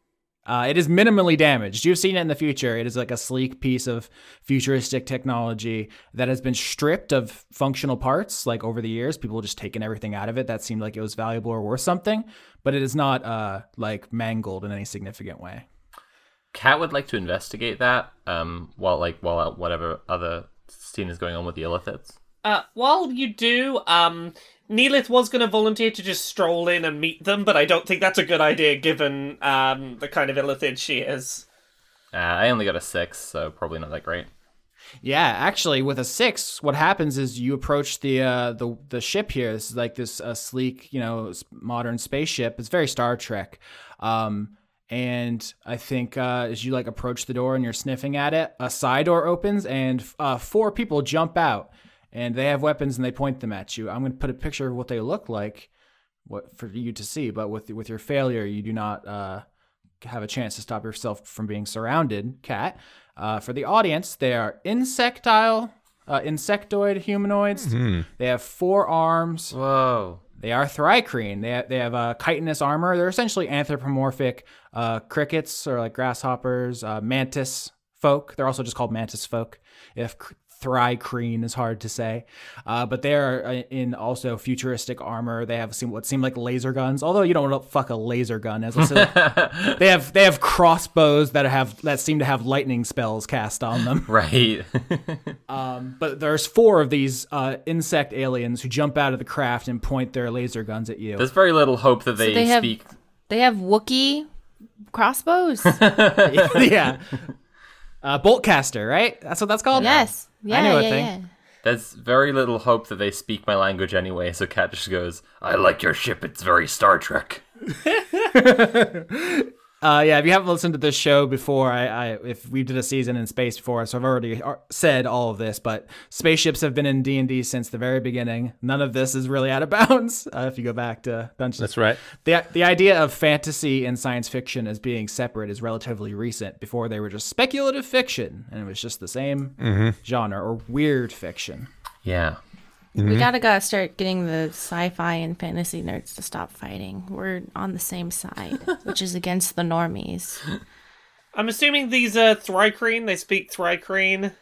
Uh, it is minimally damaged. You've seen it in the future. It is like a sleek piece of futuristic technology that has been stripped of functional parts. Like over the years, people have just taken everything out of it that seemed like it was valuable or worth something, but it is not uh, like mangled in any significant way. Cat would like to investigate that um, while like while whatever other scene is going on with the illithids. Uh, while you do, um, Neelith was going to volunteer to just stroll in and meet them, but I don't think that's a good idea given um, the kind of illithid she is. Uh, I only got a six, so probably not that great. Yeah, actually, with a six, what happens is you approach the uh, the, the ship here. This is like this uh, sleek, you know, modern spaceship. It's very Star Trek. Um, and I think uh, as you like approach the door and you're sniffing at it, a side door opens and uh, four people jump out. And they have weapons, and they point them at you. I'm going to put a picture of what they look like, what for you to see. But with with your failure, you do not uh, have a chance to stop yourself from being surrounded. Cat, uh, for the audience, they are insectile, uh, insectoid humanoids. Mm-hmm. They have four arms. Whoa! They are Thri-kreen. They ha- they have a uh, chitinous armor. They're essentially anthropomorphic uh, crickets or like grasshoppers, uh, mantis folk. They're also just called mantis folk. If cr- Thri-kreen is hard to say, uh, but they are in also futuristic armor. They have what seem like laser guns, although you don't want to fuck a laser gun. As I said, they have they have crossbows that have that seem to have lightning spells cast on them. Right. um, but there's four of these uh, insect aliens who jump out of the craft and point their laser guns at you. There's very little hope that they, so they speak. Have, they have Wookiee crossbows. Yeah. Uh, Boltcaster, right? That's what that's called? Yes. Yeah, I know yeah, a thing. Yeah. There's very little hope that they speak my language anyway, so Cat just goes, I like your ship, it's very Star Trek. Uh, yeah, if you haven't listened to this show before, I, I if we did a season in space before, so I've already said all of this, but spaceships have been in D and D since the very beginning. None of this is really out of bounds uh, if you go back to Dungeons. That's right. The the idea of fantasy and science fiction as being separate is relatively recent. Before, they were just speculative fiction, and it was just the same mm-hmm. genre or weird fiction. Yeah. Mm-hmm. We gotta gotta start getting the sci-fi and fantasy nerds to stop fighting. We're on the same side, which is against the normies. I'm assuming these are Thri-kreen. They speak Thri-kreen.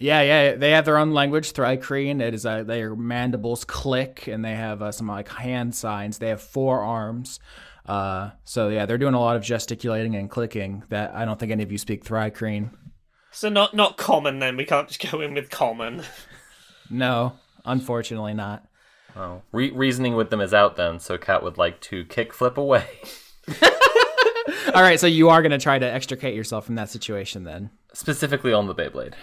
Yeah, yeah. They have their own language, Thri-kreen. It is uh, their mandibles click, and they have uh, some like hand signs. They have four arms. Uh, so yeah, they're doing a lot of gesticulating and clicking that I don't think any of you speak Thri-kreen. So not not common then, we can't just go in with common. No, unfortunately not. Oh. Re- reasoning with them is out then, so Cat would like to kickflip away. All right, so you are going to try to extricate yourself from that situation then. Specifically on the Beyblade.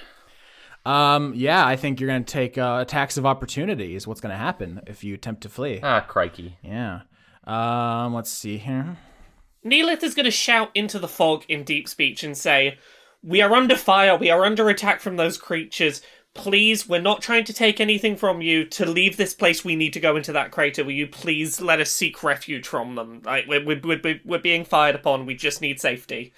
Um, yeah, I think you're going to take uh, attacks of opportunity is what's going to happen if you attempt to flee. Ah, crikey. Yeah. Um, let's see here. Neelith is going to shout into the fog in deep speech and say, "We are under fire, we are under attack from those creatures. Please, we're not trying to take anything from you. To leave this place, we need to go into that crater. Will you please let us seek refuge from them? Like, we're, we're, we're, we're being fired upon. We just need safety."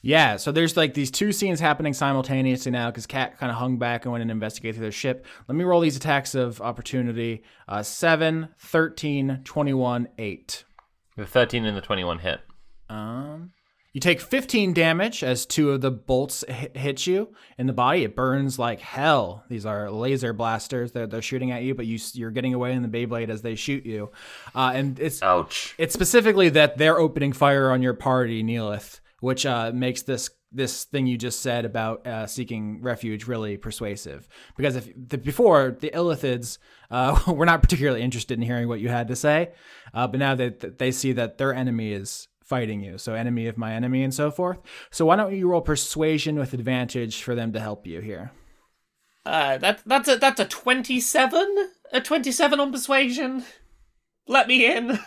Yeah, so there's like these two scenes happening simultaneously now because Cat kind of hung back and went and investigated their ship. Let me roll these attacks of opportunity. Uh, seven, thirteen, twenty-one, eight. The thirteen and the twenty-one hit. Um... You take fifteen damage as two of the bolts h- hit you in the body. It burns like hell. These are laser blasters. They're, they're shooting at you, but you, you're getting away in the Beyblade as they shoot you. Uh, and it's Ouch. It's specifically that they're opening fire on your party, Neelith, which uh, makes this this thing you just said about uh, seeking refuge really persuasive. Because if the, before, the Illithids uh, were not particularly interested in hearing what you had to say, uh, but now they, they see that their enemy is fighting you, so enemy of my enemy and so forth. So why don't you roll persuasion with advantage for them to help you here? Uh, that that's a that's a twenty-seven, a twenty-seven on persuasion. Let me in.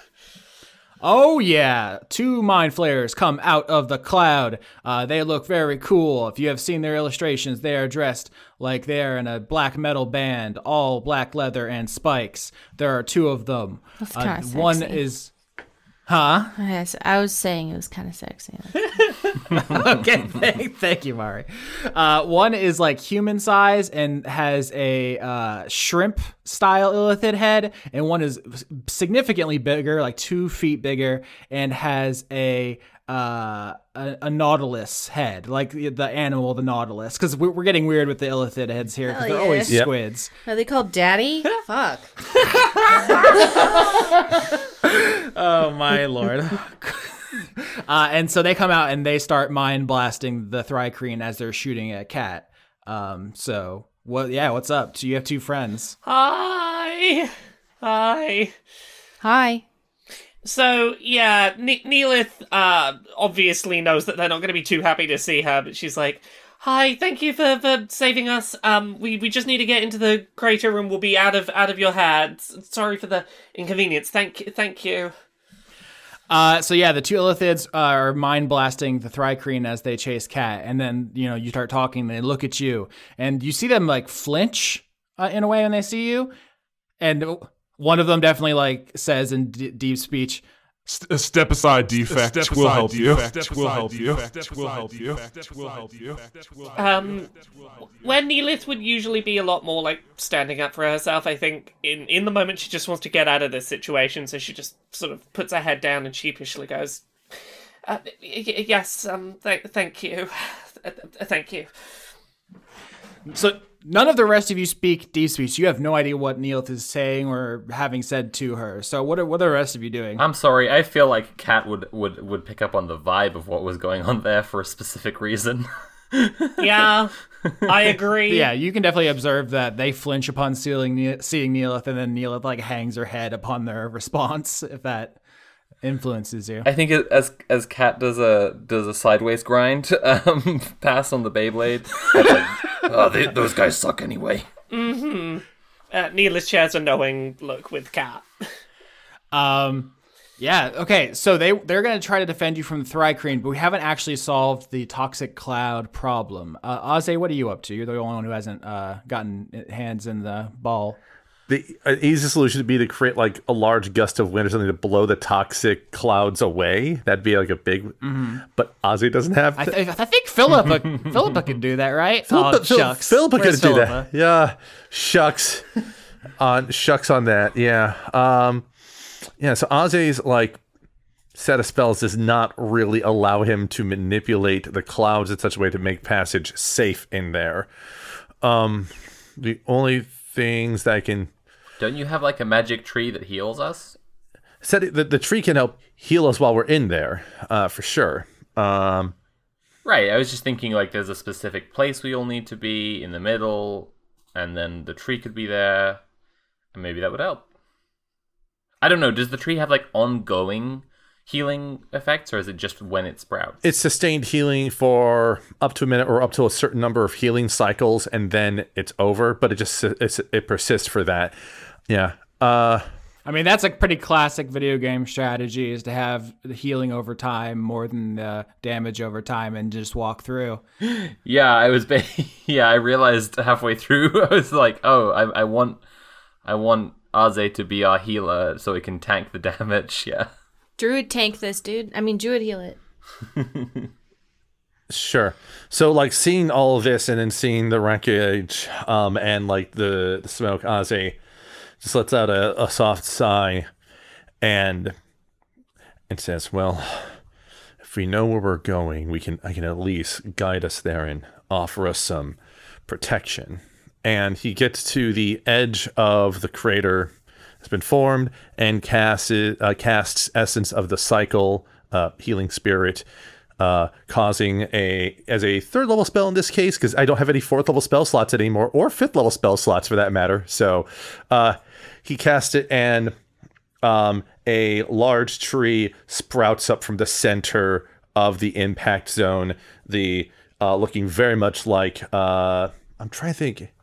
Oh yeah, two mind flayers come out of the cloud. Uh, they look very cool. If you have seen their illustrations, they are dressed like they are in a black metal band, all black leather and spikes. There are two of them. That's uh, kind of one sexy. is. Huh? Okay, so I was saying it was kind of sexy. Okay, thank, thank you, Mari. Uh, one is like human size and has a uh, shrimp style Illithid head, and one is significantly bigger, like two feet bigger, and has a uh, a, a nautilus head, like the, the animal, the nautilus. Because we're, we're getting weird with the Illithid heads here, because they're yeah. always yep. squids. Are they called daddy? Fuck. Oh my lord. uh, and so they come out and they start mind blasting the Thri-kreen as they're shooting at Cat. Um, so, well, yeah, what's up? So you have two friends. Hi. Hi. Hi. So, yeah, ne- Neelith uh, obviously knows that they're not going to be too happy to see her, but she's like, "Hi, thank you for, for saving us. Um, we, we just need to get into the crater and we'll be out of out of your hands. Sorry for the inconvenience. Thank you. Thank you." Uh, so yeah, the two Illithids are mind blasting the Thri-kreen as they chase Cat, and then you know you start talking. They look at you, and you see them like flinch uh, in a way when they see you, and one of them definitely like says in d- deep speech. Step aside, defect will help you. Will help you. Will help you. Will help you. Um, where Neelith would usually be a lot more like standing up for herself, I think in in the moment she just wants to get out of this situation, so she just sort of puts her head down and sheepishly goes, uh, y- "Yes, um, th- thank you, th- th- thank you." So none of the rest of you speak deep speech. You have no idea what Neelith is saying or having said to her. So what are, what are the rest of you doing? I'm sorry. I feel like Cat would, would, would pick up on the vibe of what was going on there for a specific reason. Yeah, I agree. Yeah, you can definitely observe that they flinch upon seeing Neelith, and then Neelith like hangs her head upon their response, if that influences you. I think it, as as Cat does a does a sideways grind um, pass on the Beyblade. Like, oh, they, those guys suck anyway. Mm-hmm. Uh, Neelith shares a knowing look with Cat. Um, yeah. Okay. So they they're gonna try to defend you from the Thri-kreen, but we haven't actually solved the toxic cloud problem. Uh, Aze, what are you up to? You're the only one who hasn't uh, gotten hands in the ball. The uh, easy solution would be to create like a large gust of wind or something to blow the toxic clouds away. That'd be like a big. Mm-hmm. But Ozzy doesn't have. To... I, th- I think Philippa Philippa can do that, right? Philippa, oh, shucks. Philippa can do that. Yeah, shucks. On uh, shucks on that. Yeah. Um, yeah. So Ozzy's like set of spells does not really allow him to manipulate the clouds in such a way to make passage safe in there. Um, the only things that I can. Don't you have, like, a magic tree that heals us? said it, the, the tree can help heal us while we're in there, uh, for sure. Um, right. I was just thinking, like, there's a specific place we all need to be in the middle, and then the tree could be there, and maybe that would help. I don't know. Does the tree have, like, ongoing healing effects, or is it just when it sprouts? It's sustained healing for up to a minute or up to a certain number of healing cycles, and then it's over, but it just it's, it persists for that. Yeah. Uh, I mean, that's a pretty classic video game strategy, is to have the healing over time more than the damage over time and just walk through. Yeah, I was. Ba- yeah, I realized halfway through, I was like, oh, I, I want, I want Aze to be our healer so he can tank the damage. Yeah. Druid tank this, dude. I mean, Druid heal it. Sure. So, like, seeing all of this and then seeing the wreckage um, and, like, the, the smoke, Ozzie just lets out a, a soft sigh and and says, well, if we know where we're going, we can I can at least guide us there and offer us some protection. And he gets to the edge of the crater has been formed and casts, uh, casts essence of the cycle, uh, healing spirit, uh, causing a as a third level spell in this case, because I don't have any fourth level spell slots anymore, or fifth level spell slots for that matter. So uh, he casts it, and um, a large tree sprouts up from the center of the impact zone. The uh, looking very much like uh, I'm trying to think.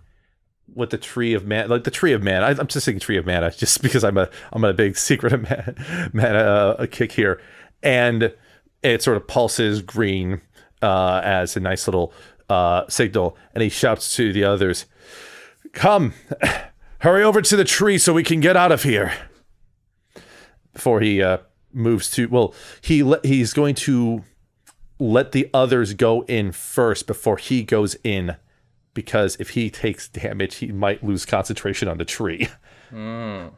With the tree of man, like the tree of man, I, I'm just thinking tree of mana, just because I'm a I'm a big secret of man, mana uh, a kick here, and it sort of pulses green uh, as a nice little uh, signal, and he shouts to the others, "Come, hurry over to the tree so we can get out of here." Before he uh, moves to, well, he le- he's going to let the others go in first before he goes in. Because if he takes damage, he might lose concentration on the tree. Mm.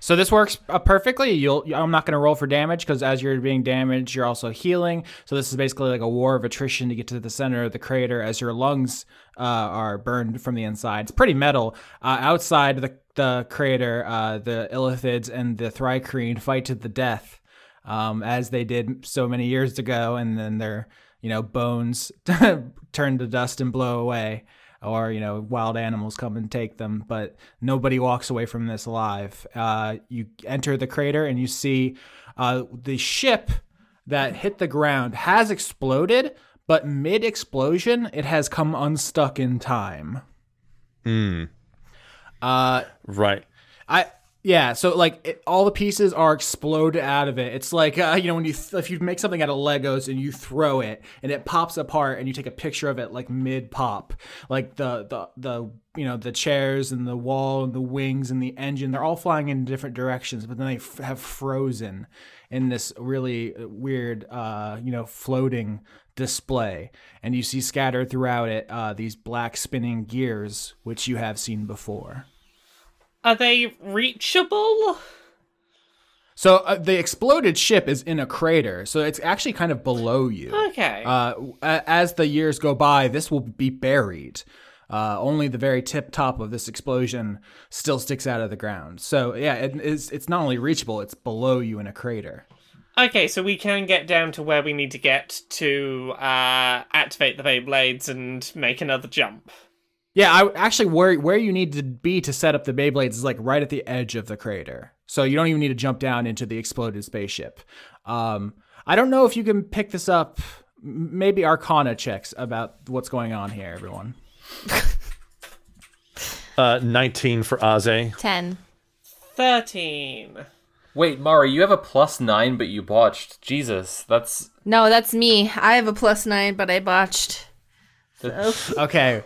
So this works uh, perfectly. You'll, I'm not going to roll for damage because as you're being damaged, you're also healing. So this is basically like a war of attrition to get to the center of the crater as your lungs uh, are burned from the inside. It's pretty metal. Uh, outside the, the crater, uh, the Illithids and the Thri-kreen fight to the death, um, as they did so many years ago. And then their, you know, bones turn to dust and blow away. Or, you know, wild animals come and take them, but nobody walks away from this alive. Uh, you enter the crater and you see uh, the ship that hit the ground has exploded, but mid-explosion, it has come unstuck in time. Hmm. Uh, right. I... Yeah, so like it, all the pieces are exploded out of it. It's like uh, you know when you th- if you make something out of Legos and you throw it and it pops apart and you take a picture of it like mid pop, like the the the you know the chairs and the wall and the wings and the engine, they're all flying in different directions, but then they f- have frozen in this really weird uh, you know floating display, and you see scattered throughout it uh, these black spinning gears which you have seen before. Are they reachable? So uh, the exploded ship is in a crater, so it's actually kind of below you. Okay. Uh, as the years go by, this will be buried. Uh, only the very tip top of this explosion still sticks out of the ground. So yeah, it, it's, it's not only reachable, it's below you in a crater. Okay, so we can get down to where we need to get to uh, activate the Beyblades and make another jump. Yeah, I actually where where you need to be to set up the Beyblades is like right at the edge of the crater. So you don't even need to jump down into the exploded spaceship. Um, I don't know if you can pick this up. Maybe Arcana checks about what's going on here, everyone. uh, nineteen for Aze. ten. thirteen. Wait, Mari, you have a plus nine, but you botched. Jesus, that's... No, that's me. I have a plus nine, but I botched. So. Okay.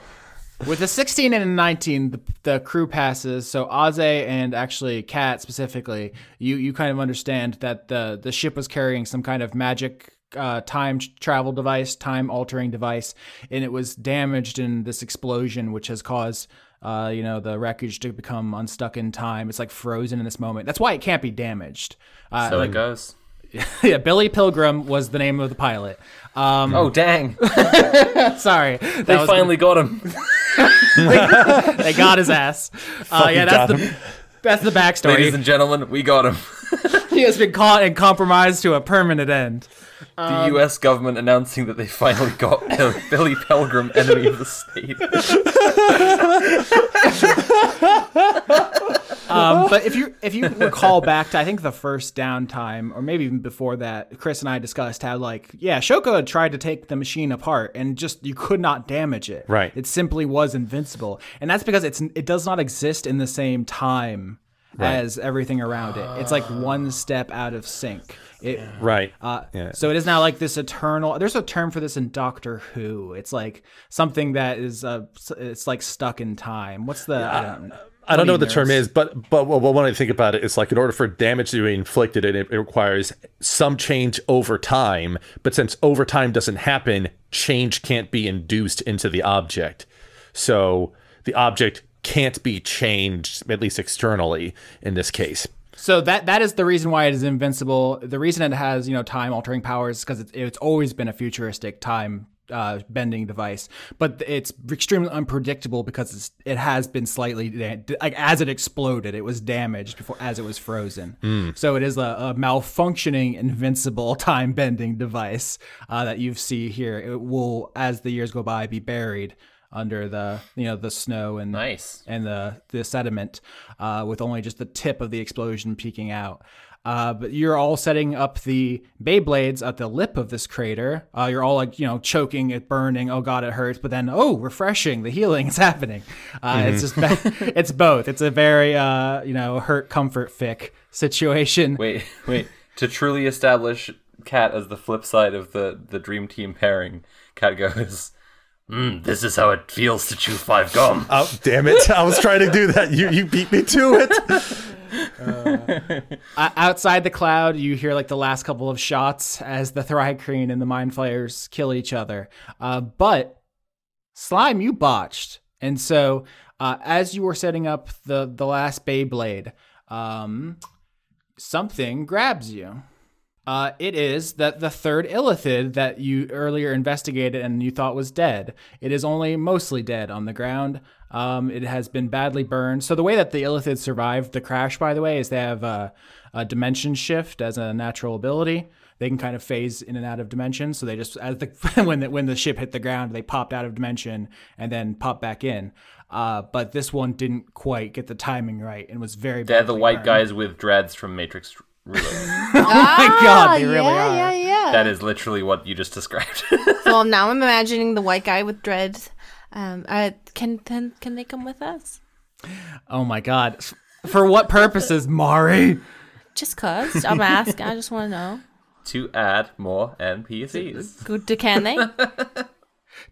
With a sixteen and a nineteen, the, the crew passes. So Aze and actually Cat specifically, you, you kind of understand that the, the ship was carrying some kind of magic uh, time travel device, time altering device, and it was damaged in this explosion, which has caused uh, you know the wreckage to become unstuck in time. It's like frozen in this moment. That's why it can't be damaged. Uh, so like, it goes. Yeah, Billy Pilgrim was the name of the pilot. Um, oh, dang. Sorry. That they finally good. Got him. they, they got his ass. Uh, yeah, that's the, that's the backstory. Ladies and gentlemen, we got him. He has been caught and compromised to a permanent end. Um, the U S government announcing that they finally got Billy Pelgrim, enemy of the state. um, but if you if you recall back to, I think, the first downtime, or maybe even before that, Chris and I discussed how, like, yeah, Shoko had tried to take the machine apart, and just, you could not damage it. Right. It simply was invincible. And that's because it's it does not exist in the same time. Right. As everything around it. It's like one step out of sync. It, right. Uh, yeah. So it is now like this eternal. There's a term for this in Doctor Who. It's like something that is, uh, it's like stuck in time. What's the. Yeah. I don't know. I don't know what the term is, but but when I think about it, it's like in order for damage to be inflicted, it, it requires some change over time. But since over time doesn't happen, change can't be induced into the object. So the object can't be changed, at least externally in this case. So that that is the reason why it is invincible. The reason it has, you know, time altering powers is because it's, it's always been a futuristic time uh, bending device, but it's extremely unpredictable because it's, it has been slightly like as it exploded, it was damaged before as it was frozen. Mm. So it is a, a malfunctioning invincible time bending device uh, that you see here. It will, as the years go by, be buried under the, you know, the snow and nice. and the the sediment, uh, with only just the tip of the explosion peeking out. Uh, but you're all setting up the Beyblades at the lip of this crater. Uh, you're all like, you know, choking, it burning. Oh God, it hurts. But then, oh, refreshing. The healing is happening. Uh, mm-hmm. It's just it's both. It's a very uh, you know, hurt comfort fic situation. Wait, wait. To truly establish Cat as the flip side of the the dream team pairing, Cat goes, Mm, this is how it feels to chew five gum. Oh, damn it. I was trying to do that. You you beat me to it. Uh, outside the cloud, you hear like the last couple of shots as the Thri-kreen and the Mind Flayers kill each other. Uh, but Slime, you botched. And so uh, as you were setting up the, the last Beyblade, um, something grabs you. Uh, it is that the third Illithid that you earlier investigated and you thought was dead. It is only mostly dead on the ground. Um, it has been badly burned. So the way that the Illithids survived the crash, by the way, is they have a, a dimension shift as a natural ability. They can kind of phase in and out of dimensions. So they just, as the, when the, when the ship hit the ground, they popped out of dimension and then popped back in. Uh, but this one didn't quite get the timing right and was very badly burned. They're the white guys with dreads from Matrix. Really? Oh my God, they yeah, really are. Yeah, yeah. That is literally what you just described. Well, now I'm imagining the white guy with dreads. Um, uh, can, can can they come with us? Oh my God! For what purposes, Mari? Just cause I'm asking. I just want to know. To add more N P Cs. Good, to, can they?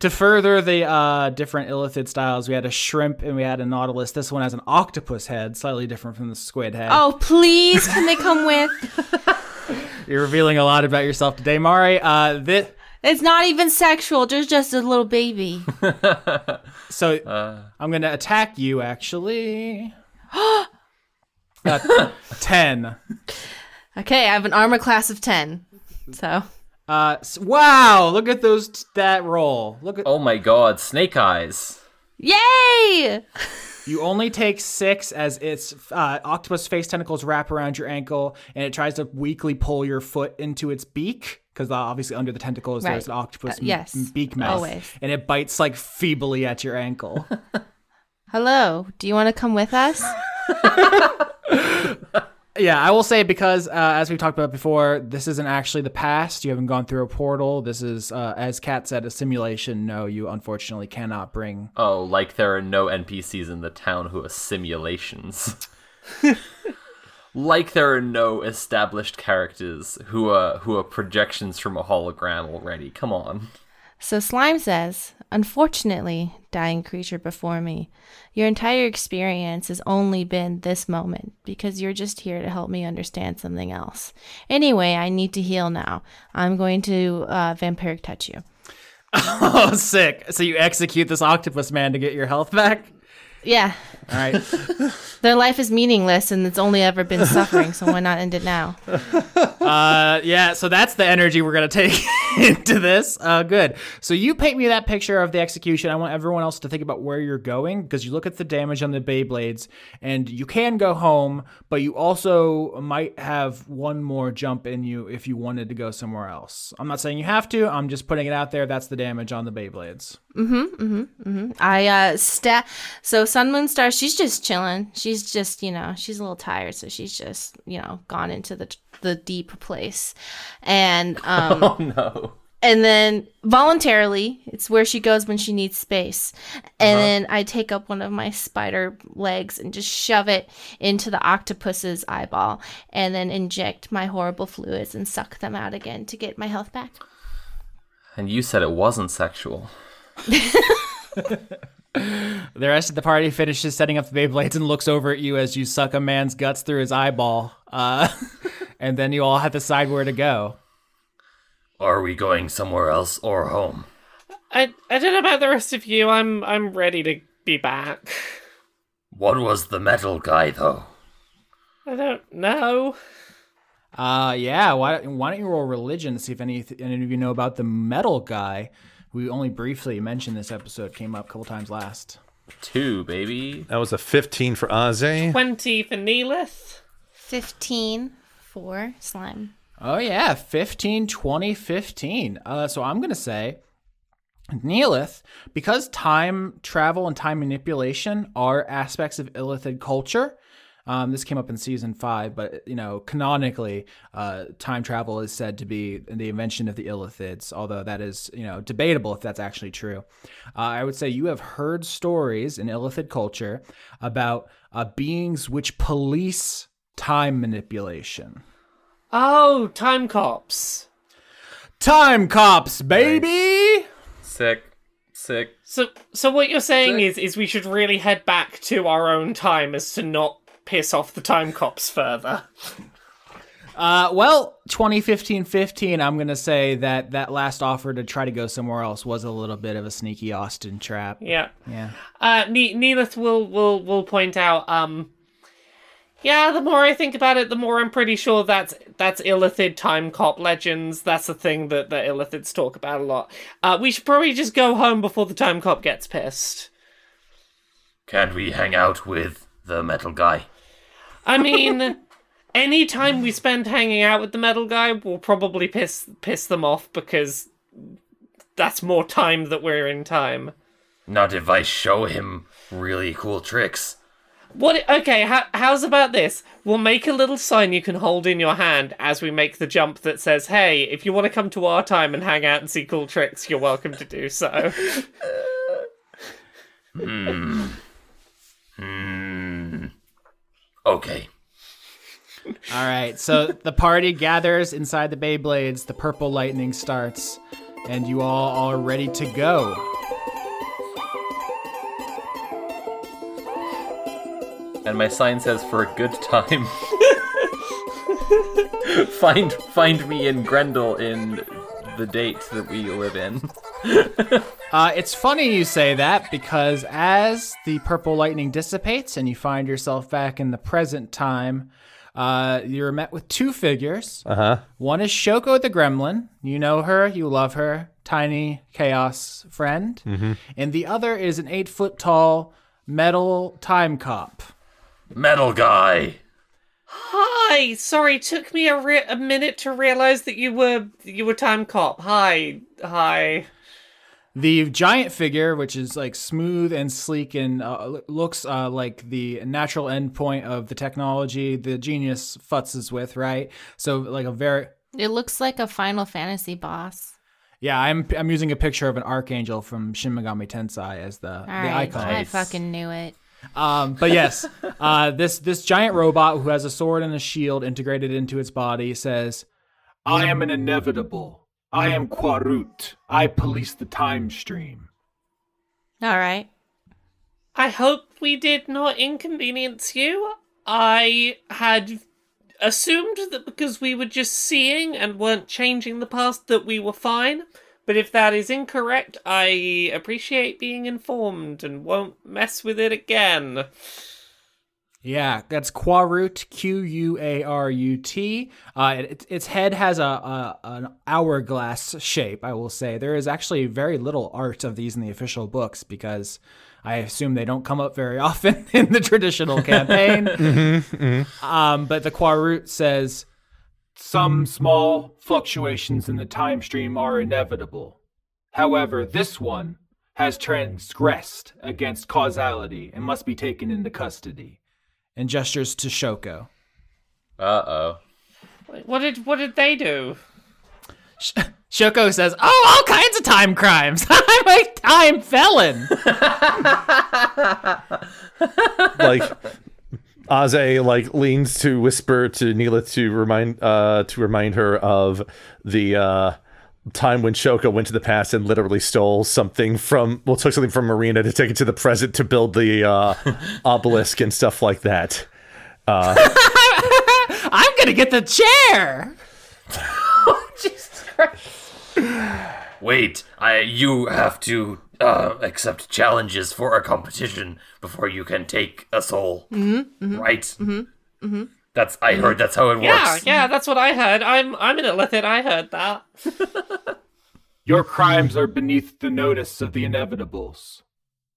To further the uh, different Illithid styles, we had a shrimp and we had a nautilus. This one has an octopus head, slightly different from the squid head. Oh, please, can they come with? You're revealing a lot about yourself today, Mari. Uh, this... It's not even sexual. There's just a little baby. So uh... I'm going to attack you, actually. uh, ten. Okay, I have an armor class of ten, so... Uh, so, wow! Look at those t- that roll. Look at. Oh my God! Snake eyes. Yay! You only take six as its uh, octopus face tentacles wrap around your ankle, and it tries to weakly pull your foot into its beak because uh, obviously under the tentacles right. There's an octopus uh, yes. m- beak mouth, always. And it bites like feebly at your ankle. Hello. Do you want to come with us? Yeah, I will say because, uh, as we've talked about before, this isn't actually the past. You haven't gone through a portal. This is, uh, as Kat said, a simulation. No, you unfortunately cannot bring... Oh, like there are no N P Cs in the town who are simulations. Like there are no established characters who are, who are projections from a hologram already. Come on. So Slime says, unfortunately, dying creature before me, your entire experience has only been this moment because you're just here to help me understand something else. Anyway, I need to heal now. I'm going to uh, vampiric touch you. Oh, sick. So you execute this octopus man to get your health back? Yeah. All right. Their life is meaningless, and it's only ever been suffering, so why not end it now? Uh, yeah, so that's the energy we're going to take into this. Uh, good. So you paint me that picture of the execution. I want everyone else to think about where you're going, because you look at the damage on the Beyblades, and you can go home, but you also might have one more jump in you if you wanted to go somewhere else. I'm not saying you have to. I'm just putting it out there. That's the damage on the Beyblades. Mm-hmm, mm-hmm, mm-hmm. I, uh, sta- so Sun Moon Stars, she's just chilling. She's just, you know, she's a little tired, so she's just, you know, gone into the the deep place. And um oh no. And then voluntarily, it's where she goes when she needs space. And uh-huh. then I take up one of my spider legs and just shove it into the octopus's eyeball and then inject my horrible fluids and suck them out again to get my health back. And you said it wasn't sexual. The rest of the party finishes setting up the Beyblades and looks over at you as you suck a man's guts through his eyeball. Uh, and then you all have to decide where to go. Are we going somewhere else or home? I I don't know about the rest of you. I'm I'm ready to be back. What was the metal guy, though? I don't know. Uh, yeah, why, why don't you roll religion to see if any, any of you know about the metal guy? We only briefly mentioned this episode. Came up a couple times last. Two, baby. That was a fifteen for Aze. twenty for Neelith. fifteen for Slime. Oh, yeah. fifteen, twenty, fifteen. Uh, so I'm going to say, Neelith, because time travel and time manipulation are aspects of Illithid culture, Um, this came up in season five, but, you know, canonically, uh, time travel is said to be the invention of the Illithids, although that is, you know, debatable if that's actually true. Uh, I would say you have heard stories in Illithid culture about uh, beings which police time manipulation. Oh, time cops. Time cops, baby! Sick. Sick. So so what you're saying Sick. is is we should really head back to our own time as to not piss off the time cops further. Uh, well, twenty fifteen fifteen, I'm going to say that that last offer to try to go somewhere else was a little bit of a sneaky Austin trap. Yeah. Yeah. Uh, ne- Neelith will, will, will point out, um, yeah, the more I think about it, the more I'm pretty sure that's that's Illithid time cop legends. That's a thing that the Illithids talk about a lot. Uh, we should probably just go home before the time cop gets pissed. Can we hang out with the metal guy? I mean, any time we spend hanging out with the metal guy, we'll probably piss piss them off, because that's more time that we're in time. Not if I show him really cool tricks. What? Okay, how, how's about this? We'll make a little sign you can hold in your hand as we make the jump that says, hey, if you want to come to our time and hang out and see cool tricks, you're welcome to do so. Hmm. Hmm. Okay. All right, so the party gathers inside the Beyblades, the purple lightning starts, and you all are ready to go. And my sign says, for a good time. Find find me in Grendel in the date that we live in. uh, it's funny you say that, because as the purple lightning dissipates and you find yourself back in the present time, uh, you're met with two figures. Uh-huh. One is Shoko the Gremlin. You know her. You love her. Tiny chaos friend. Mm-hmm. And the other is an eight-foot-tall metal time cop. Metal guy. Hi. Sorry, took me a, re- a minute to realize that you were you were time cop. Hi. Hi. The giant figure, which is like smooth and sleek and uh, looks uh, like the natural endpoint of the technology the genius futzes with, right? So like a very... It looks like a Final Fantasy boss. Yeah, I'm I'm using a picture of an archangel from Shin Megami Tensei as the, All the right, icon. I fucking knew it. Um, but yes, uh, this this giant robot who has a sword and a shield integrated into its body says, I am an inevitable. I am Quarut. I police the time stream. All right. I hope we did not inconvenience you. I had assumed that because we were just seeing and weren't changing the past that we were fine, But if that is incorrect, I appreciate being informed and won't mess with it again. Yeah, that's Quarut, Q U A R U T. Uh, it, its head has a, a an hourglass shape, I will say. There is actually very little art of these in the official books because I assume they don't come up very often in the traditional campaign. mm-hmm, mm-hmm. Um, but the Quarut says, "Some small fluctuations in the time stream are inevitable. However, this one has transgressed against causality and must be taken into custody." And gestures to Shoko. Uh-oh. What did what did they do? Sh- Shoko says, "Oh, all kinds of time crimes. I'm a time felon." Like, Aze like leans to whisper to Neelith to remind uh to remind her of the uh time when Shoko went to the past and literally stole something from, well, took something from Marina to take it to the present to build the uh, obelisk and stuff like that. Uh, I'm going to get the chair! Oh, Jesus Christ. Wait, I, you have to uh, accept challenges for a competition before you can take a soul. Mm-hmm, mm-hmm, right? Mm-hmm, mm-hmm. That's I heard that's how it yeah, works. Yeah, yeah, that's what I heard. I'm I'm in it with it, I heard that. Your crimes are beneath the notice of the inevitables.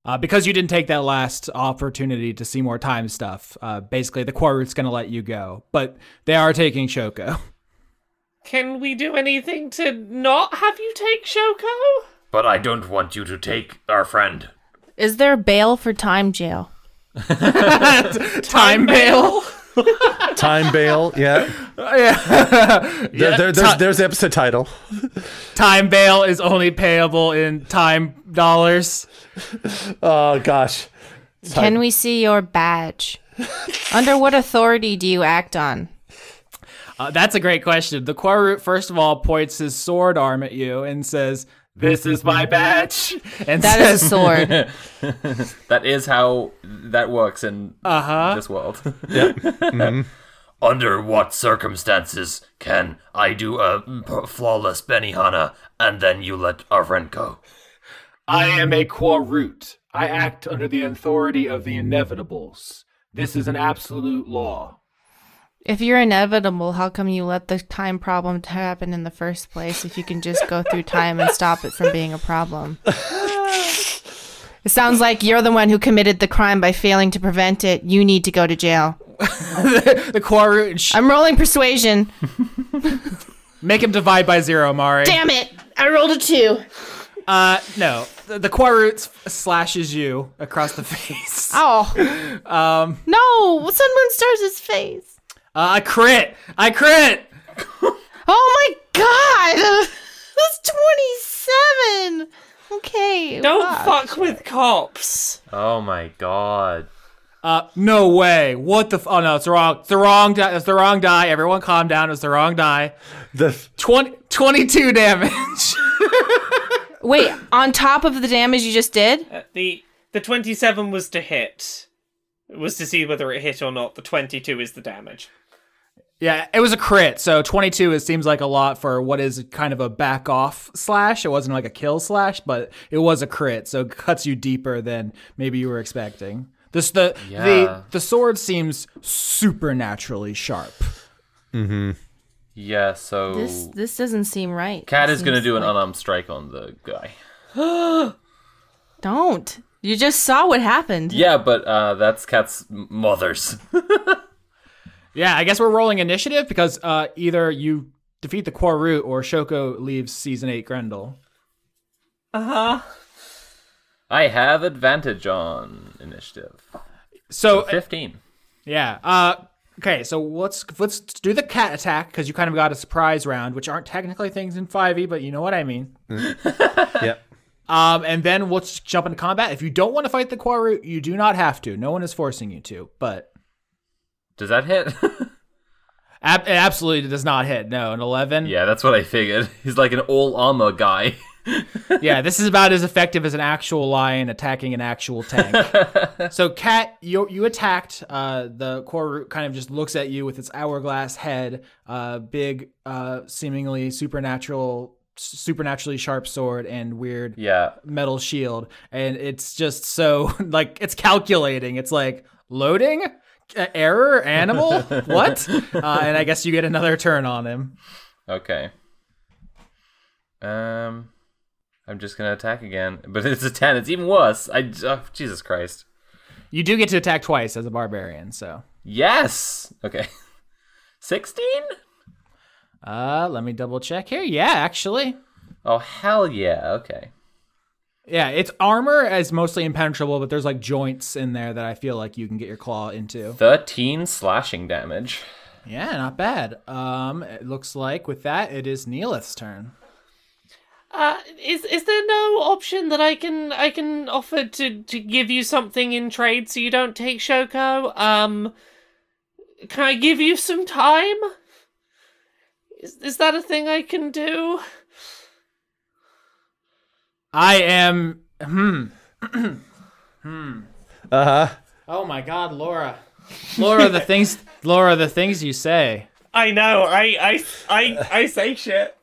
Uh, because you didn't take that last opportunity to see more time stuff, uh, basically the Quarut's gonna let you go. But they are taking Shoko. Can we do anything to not have you take Shoko? But I don't want you to take our friend. Is there bail for time jail? time, time bail? bail? Time bail, yeah. Oh, yeah. there, yeah there, there's, t- there's the episode title. Time bail is only payable in time dollars. Oh, gosh. Time. Can we see your badge? Under what authority do you act on? Uh, that's a great question. The Quarut, first of all, points his sword arm at you and says, "This is my badge." And that says, is sword. That is how that works in uh-huh. this world. Yep. Mm-hmm. Under what circumstances can I do a flawless Benihana and then you let our friend go? I am a Quarut. I act under the authority of the inevitables. This is an absolute law. If you're inevitable, how come you let the time problem happen in the first place if you can just go through time and stop it from being a problem? It sounds like you're the one who committed the crime by failing to prevent it. You need to go to jail. the the Quarut. I'm rolling persuasion. Make him divide by zero, Mari. Damn it. I rolled a two. Uh, no. The, the Quarut slashes you across the face. Oh. Um. No. Sun Moon Stars his face. Uh, I crit! I crit! Oh my god! That's twenty-seven! Okay. Don't wow. fuck with cops. Oh my god. Uh, no way. What the f- Oh no, it's the wrong, it's the wrong die, it's the wrong die. Everyone calm down, it's the wrong die. The f- twenty, twenty-two damage. Wait, on top of the damage you just did? Uh, the the twenty-seven was to hit. It was to see whether it hit or not. The twenty-two is the damage. Yeah, it was a crit, so twenty-two it seems like a lot for what is kind of a back-off slash. It wasn't like a kill slash, but it was a crit, so it cuts you deeper than maybe you were expecting. This the yeah. the, the sword seems supernaturally sharp. Mm-hmm. Yeah, so... This this doesn't seem right. Cat is going to do like... an unarmed strike on the guy. Don't. You just saw what happened. Yeah, but uh, that's Cat's mother's. Yeah, I guess we're rolling initiative because uh, either you defeat the Quarut or Shoko leaves Season eight Grendel. Uh-huh. I have advantage on initiative. So, so fifteen. Yeah. Uh, okay, so let's let's do the Cat attack because you kind of got a surprise round, which aren't technically things in five e, but you know what I mean. Mm-hmm. Yep. Um, and then we'll just jump into combat. If you don't want to fight the Quarut, you do not have to. No one is forcing you to, but... Does that hit? Ab- it absolutely does not hit, no. An eleven? Yeah, that's what I figured. He's like an all-armor guy. Yeah, this is about as effective as an actual lion attacking an actual tank. So, Cat, you you attacked. Uh, the Quarut kind of just looks at you with its hourglass head, uh, big, uh, seemingly supernatural supernaturally sharp sword and weird yeah. metal shield. And it's just so, like, it's calculating. It's like, loading? Error? Animal? What? Uh, and I guess you get another turn on him. Okay. Um, I'm just going to attack again. But it's a ten. It's even worse. I, oh, Jesus Christ. You do get to attack twice as a barbarian, so. Yes! Okay. sixteen? Uh, let me double check here. Yeah, actually. Oh, hell yeah. Okay. Yeah, its armor is mostly impenetrable, but there's like joints in there that I feel like you can get your claw into. thirteen slashing damage. Yeah, not bad. Um, it looks like with that, it is Neelith's turn. Uh, is is there no option that I can I can offer to, to give you something in trade so you don't take Shoko? Um, can I give you some time? Is is that a thing I can do? I am. Hmm. hmm. Uh huh. Oh my God, Laura, Laura, the things, Laura, the things you say. I know. I I I, I say shit.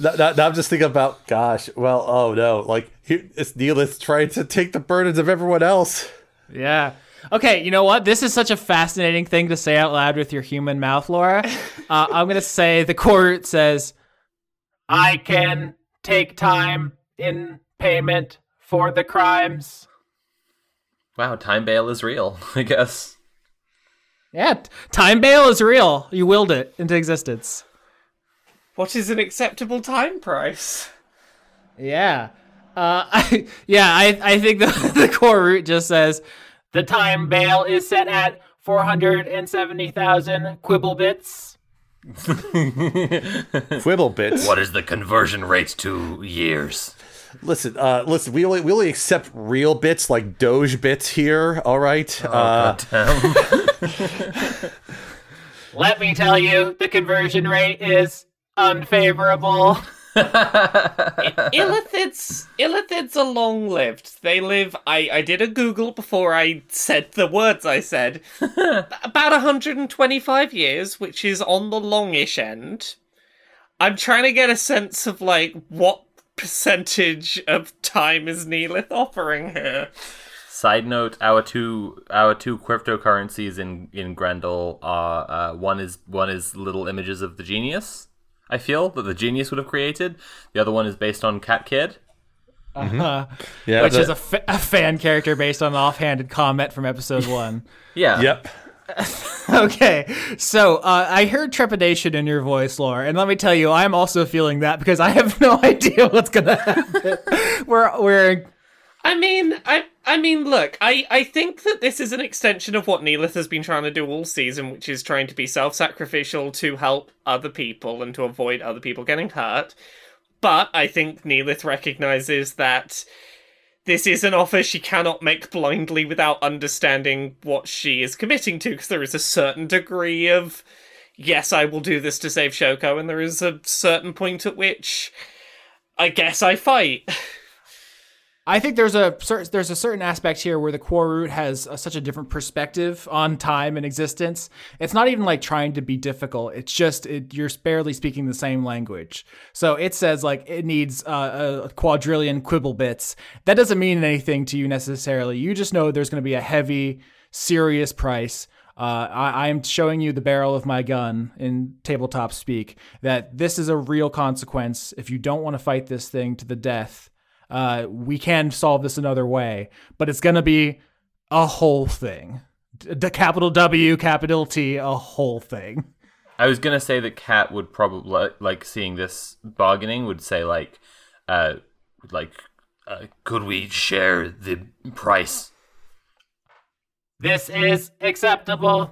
Now, now, now I'm just thinking about, gosh, well, oh no, like, here, it's Neelith trying to take the burdens of everyone else. Yeah. Okay, you know what? This is such a fascinating thing to say out loud with your human mouth, Laura. Uh, I'm going to say the Quarut says, I can take time in payment for the crimes. Wow, time bail is real, I guess. Yeah, time bail is real. You willed it into existence. What is an acceptable time price? Yeah. Uh, I, yeah, I, I think the, the Quarut just says, the time bail is set at four hundred seventy thousand Quibble bits. Quibble bits? What is the conversion rate to years? Listen, uh, listen. We only we only accept real bits, like Doge bits here, all right? Oh, uh, God. Let me tell you, the conversion rate is... unfavorable. Illithids, Illithids are long-lived. They live, I, I did a Google before I said the words I said, about one hundred twenty-five years, which is on the longish end. I'm trying to get a sense of, like, what percentage of time is Neelith offering here. Side note, our two our two cryptocurrencies in, in Grendel are, uh, one is one is little images of the genius, I feel, that the genius would have created. The other one is based on Cat Kid. Uh-huh. Yeah, which is a, fa- a fan character based on an offhanded comment from episode one. Yeah. Yep. Okay. So uh, I heard trepidation in your voice, Laura. And let me tell you, I'm also feeling that because I have no idea what's going to happen. we're, we're... I mean, I I mean, look, I, I think that this is an extension of what Neelith has been trying to do all season, which is trying to be self-sacrificial to help other people and to avoid other people getting hurt. But I think Neelith recognizes that this is an offer she cannot make blindly without understanding what she is committing to, because there is a certain degree of, yes, I will do this to save Shoko, and there is a certain point at which I guess I fight. I think there's a there's a certain aspect here where the Quarut has a, such a different perspective on time and existence. It's not even like trying to be difficult. It's just it, you're barely speaking the same language. So it says like it needs uh, a quadrillion quibble bits. That doesn't mean anything to you necessarily. You just know there's going to be a heavy, serious price. Uh, I, I'm showing you the barrel of my gun in tabletop speak, that this is a real consequence. If you don't want to fight this thing to the death, Uh, we can solve this another way, but it's going to be a whole thing. The capital W, capital T, a whole thing. I was going to say that Cat would probably, like, seeing this bargaining, would say, like, uh, like, uh, could we share the price? This is acceptable.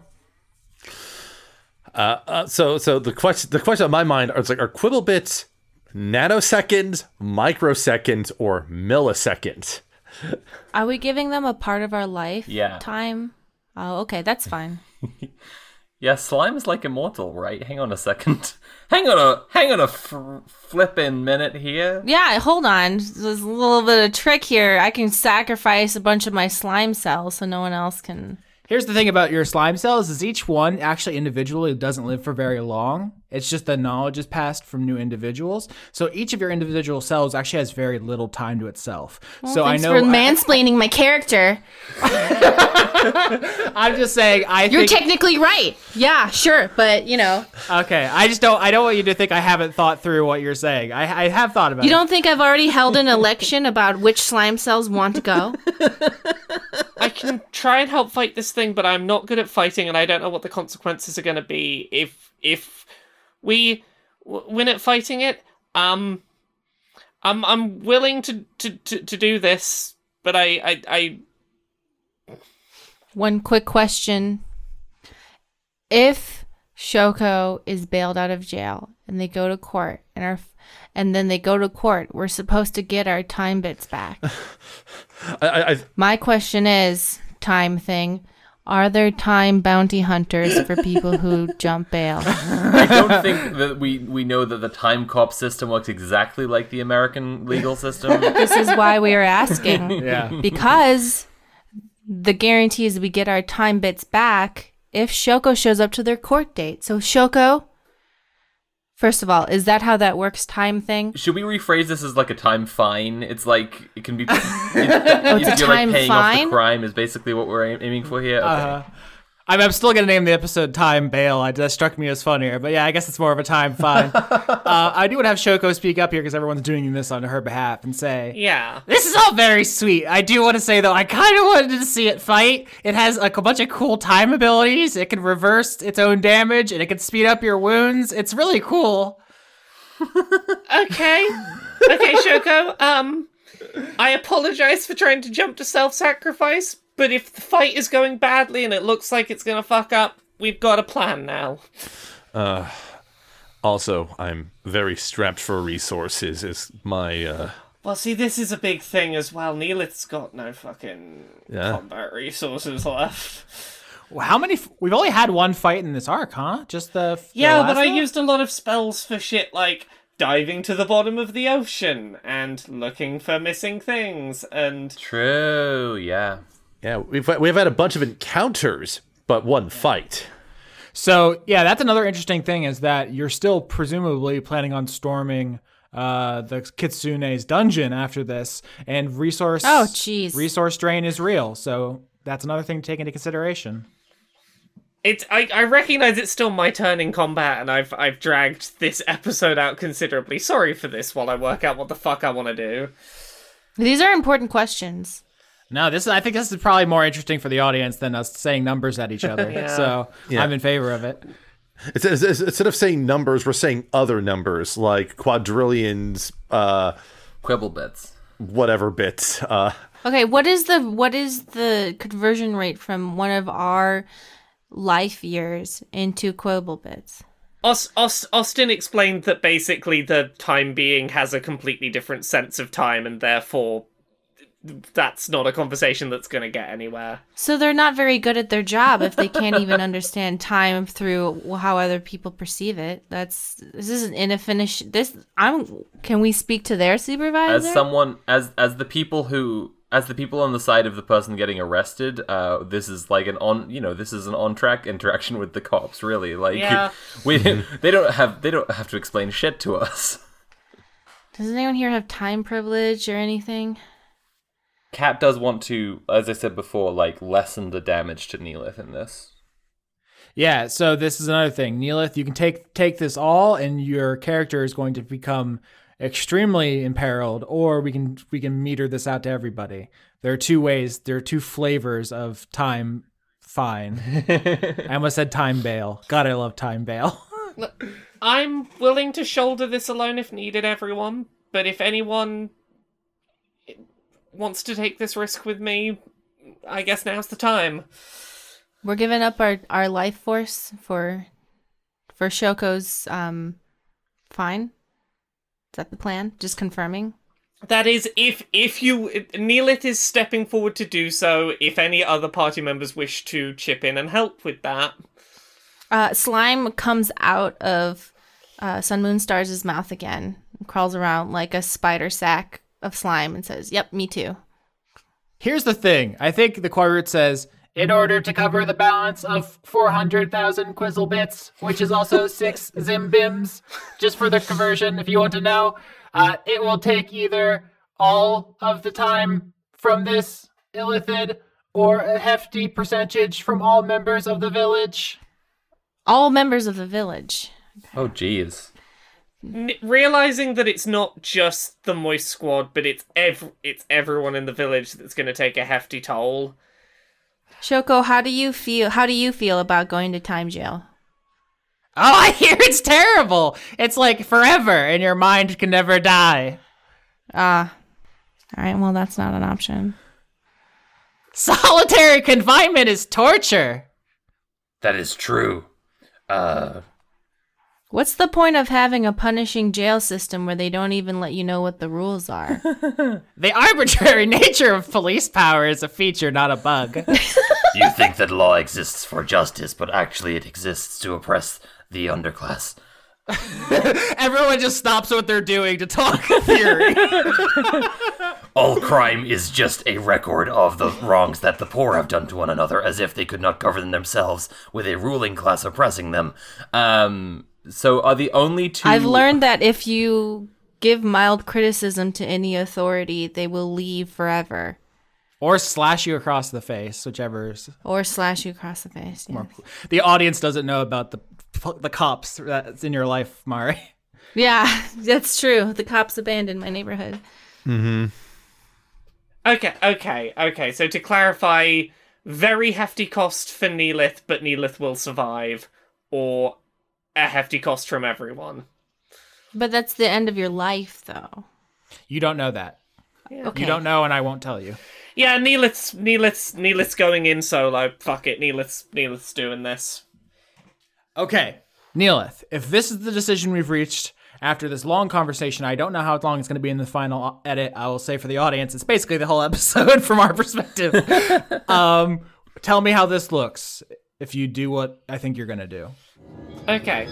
Uh, uh so, so the question, the question on my mind is like, are quibble bits nanoseconds, microseconds, or milliseconds? Are we giving them a part of our life? Yeah. Time? Oh, okay, that's fine. Yeah, slime is like immortal, right? Hang on a second. Hang on a hang on a fr- flipping minute here. Yeah, hold on. There's a little bit of trick here. I can sacrifice a bunch of my slime cells so no one else can. Here's the thing about your slime cells is each one actually individually doesn't live for very long. It's just the knowledge is passed from new individuals. So each of your individual cells actually has very little time to itself. Well, so I know for mansplaining I, my character. I'm just saying I You're think, technically right. Yeah, sure, but you know. Okay, I just don't I don't want you to think I haven't thought through what you're saying. I, I have thought about you it. You don't think I've already held an election about which slime cells want to go? I can try and help fight this thing, but I'm not good at fighting and I don't know what the consequences are going to be if if we w- win at fighting it. Um, I'm I'm willing to, to, to, to do this, but I, I I. One quick question: if Shoko is bailed out of jail and they go to court and are, and then they go to court, we're supposed to get our time bits back. I, I, I... My question is time thing. Are there time bounty hunters for people who jump bail? I don't think that we, we know that the time cop system works exactly like the American legal system. This is why we are asking. Yeah. Because the guarantee is we get our time bits back if Shoko shows up to their court date. So Shoko, first of all, is that how that works, time thing? Should we rephrase this as like a time fine? It's like, it can be... It, oh, it's a time like paying fine? Off the crime is basically what we're aim- aiming for here. Okay. Uh, I'm, I'm still going to name the episode Time Bail. I, that struck me as funnier. But yeah, I guess it's more of a time fine. uh, I do want to have Shoko speak up here because everyone's doing this on her behalf and say... Yeah. This is all very sweet. I do want to say, though, I kind of wanted to see it fight. It has like a bunch of cool time abilities. It can reverse its own damage and it can speed up your wounds. It's really cool. Okay. Okay, Shoko. Um... I apologize for trying to jump to self-sacrifice, but if the fight is going badly and it looks like it's going to fuck up, we've got a plan now. Uh, also, I'm very strapped for resources. Is my uh... well, see, this is a big thing as well. Neelith's got no fucking yeah. combat resources left. Well, how many? F- We've only had one fight in this arc, huh? Just the, the yeah, but I one? used a lot of spells for shit like diving to the bottom of the ocean and looking for missing things and true yeah yeah we've we've had a bunch of encounters but one yeah. fight. So yeah, that's another interesting thing is that you're still presumably planning on storming uh the Kitsune's dungeon after this, and resource oh geez. resource drain is real, so that's another thing to take into consideration. It's, I, I recognize it's still my turn in combat, and I've I've dragged this episode out considerably. Sorry for this while I work out what the fuck I want to do. These are important questions. No, this is, I think this is probably more interesting for the audience than us saying numbers at each other, yeah. so yeah. I'm in favor of it. It's, it's, it's, instead of saying numbers, we're saying other numbers, like quadrillions, uh, Quibble bits. Whatever bits. Uh, okay, what is the what is the conversion rate from one of our... life years into Quibble bits? Aust- Aust- Austin explained that basically the time being has a completely different sense of time, and therefore that's not a conversation that's going to get anywhere. So they're not very good at their job if they can't even understand time through how other people perceive it. That's this is an inefficient. This I'm. Can we speak to their supervisor? As someone, as as the people who. As the people on the side of the person getting arrested, uh, this is like an on, you know, this is an on-track interaction with the cops. Really, like yeah. we they don't have they don't have to explain shit to us. Does anyone here have time privilege or anything? Cat does want to, as I said before, like lessen the damage to Neelith in this. Yeah, so this is another thing, Neelith. You can take take this all, and your character is going to become extremely imperiled, or we can we can meter this out to everybody. There are two ways. There are two flavors of time fine. I almost said time bail. God, I love time bail. Look, I'm willing to shoulder this alone if needed, everyone. But if anyone wants to take this risk with me, I guess now's the time. We're giving up our, our life force for for Shoko's um fine. Is that the plan? Just confirming? That is, if if you... Neelith is stepping forward to do so, if any other party members wish to chip in and help with that. Uh, slime comes out of uh, Sun Moon Stars' mouth again, and crawls around like a spider sack of slime and says, yep, me too. Here's the thing. I think the Quarut says, in order to cover the balance of four hundred thousand Quibble bits, which is also six Zimbims. Just for the conversion, if you want to know, uh, it will take either all of the time from this illithid or a hefty percentage from all members of the village. All members of the village. Oh, jeez. N- realizing that it's not just the Moist Squad, but it's ev- it's everyone in the village that's going to take a hefty toll. Shoko, how do you feel? How do you feel about going to time jail? Oh, I hear it's terrible. It's like forever, and your mind can never die. Ah, uh, all right. Well, that's not an option. Solitary confinement is torture. That is true. Uh. What's the point of having a punishing jail system where they don't even let you know what the rules are? The arbitrary nature of police power is a feature, not a bug. You think that law exists for justice, but actually it exists to oppress the underclass. Everyone just stops what they're doing to talk theory. All crime is just a record of the wrongs that the poor have done to one another, as if they could not govern themselves with a ruling class oppressing them. Um... So are the only two... I've learned that if you give mild criticism to any authority, they will leave forever. Or slash you across the face, whichever is... Or slash you across the face, yes. More... The audience doesn't know about the the cops that's in your life, Mari. Yeah, that's true. The cops abandoned my neighborhood. Mm-hmm. Okay, okay, okay. So to clarify, very hefty cost for Neelith, but Neelith will survive. Or... a hefty cost from everyone. But that's the end of your life, though. You don't know that. Yeah. Okay. You don't know, and I won't tell you. Yeah, Neelith's, Neelith's, Neelith's going in solo. Fuck it, Neelith's, Neelith's doing this. Okay, Neelith, if this is the decision we've reached after this long conversation, I don't know how long it's going to be in the final edit, I will say for the audience, it's basically the whole episode from our perspective. um, tell me how this looks if you do what I think you're going to do. Okay.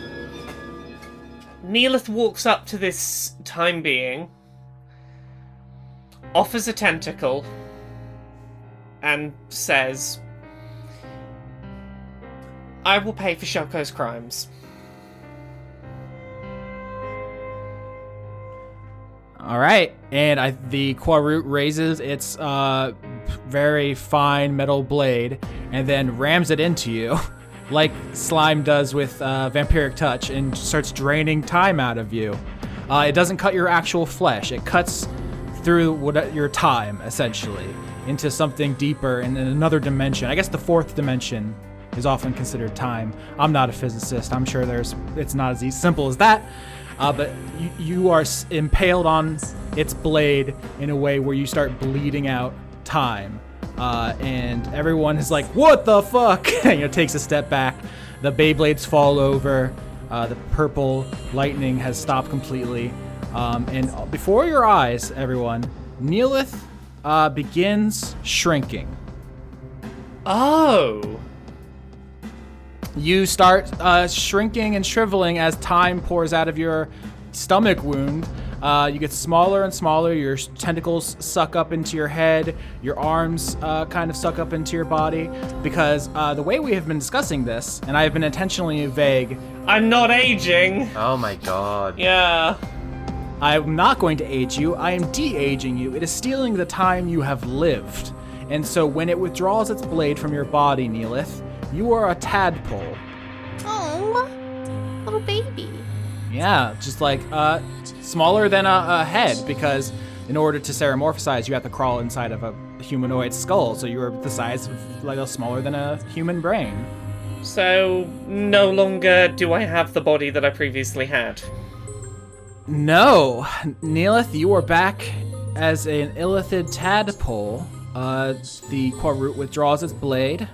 Neelith walks up to this time being, offers a tentacle, and says, I will pay for Shoko's crimes. All right, and I, the Quarut raises its uh, very fine metal blade and then rams it into you. Like Slime does with uh, Vampiric Touch, and starts draining time out of you. Uh, it doesn't cut your actual flesh. It cuts through what, your time, essentially, into something deeper and in another dimension. I guess the fourth dimension is often considered time. I'm not a physicist. I'm sure there's. It's not as simple as that. Uh, but you, you are impaled on its blade in a way where you start bleeding out time. Uh, and everyone is like, what the fuck? You know, takes a step back. The Beyblades fall over. Uh, the purple lightning has stopped completely. Um, and before your eyes, everyone, Neelith uh, begins shrinking. Oh. You start uh, shrinking and shriveling as time pours out of your stomach wound. Uh, you get smaller and smaller. Your tentacles suck up into your head. Your arms uh, kind of suck up into your body. Because uh, the way we have been discussing this, and I have been intentionally vague. I'm not aging. Oh my god. Yeah. I'm not going to age you. I am de-aging you. It is stealing the time you have lived. And so when it withdraws its blade from your body, Neelith, you are a tadpole. Oh, little baby. Yeah, just like... uh. Smaller than a, a head, because in order to seramorphosize, you have to crawl inside of a humanoid skull. So you are the size of, like, a smaller than a human brain. So no longer do I have the body that I previously had. No, Neelith, you are back as an illithid tadpole. Uh, the Quarut withdraws its blade,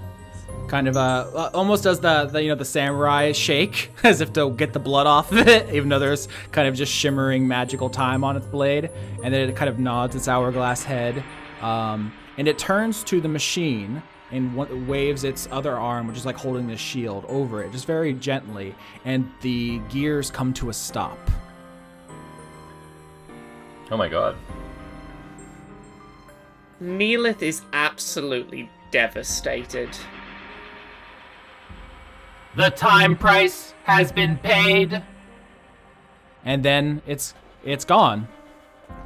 kind of uh, almost does the, the you know the samurai shake as if to get the blood off of it, even though there's kind of just shimmering magical time on its blade, and then it kind of nods its hourglass head, um, and it turns to the machine and waves its other arm, which is like holding the shield over it, just very gently, and the gears come to a stop. Oh my god. Neelith is absolutely devastated. The time price has been paid. And then it's it's gone.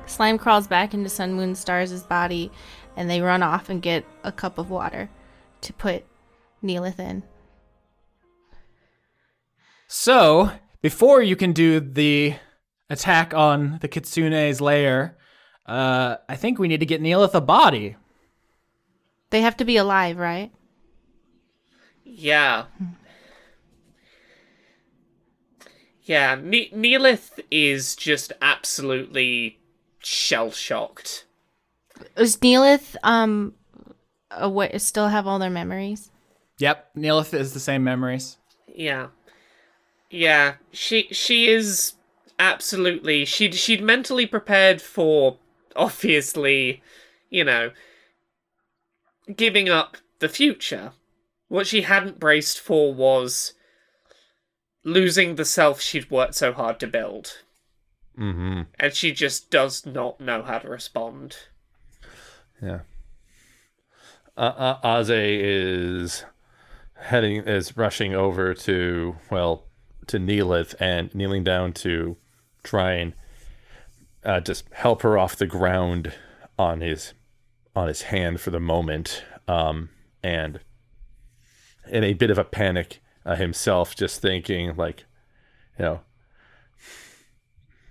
Slime crawls back into Sun Moon Stars' body, and they run off and get a cup of water to put Neelith in. So, before you can do the attack on the Kitsune's lair, uh, I think we need to get Neelith a body. They have to be alive, right? Yeah. Yeah, ne- Neelith is just absolutely shell-shocked. Does Neelith um, away- still have all their memories? Yep, Neelith is the same memories. Yeah. Yeah, she she is absolutely... She'd, she'd mentally prepared for, obviously, you know, giving up the future. What she hadn't braced for was losing the self she'd worked so hard to build. Mm-hmm. And she just does not know how to respond. Yeah. Uh, uh, Aze is heading, is rushing over to, well, to Neelith and kneeling down to try and uh, just help her off the ground on his on his hand for the moment. Um, and in a bit of a panic uh, himself, just thinking like, you know,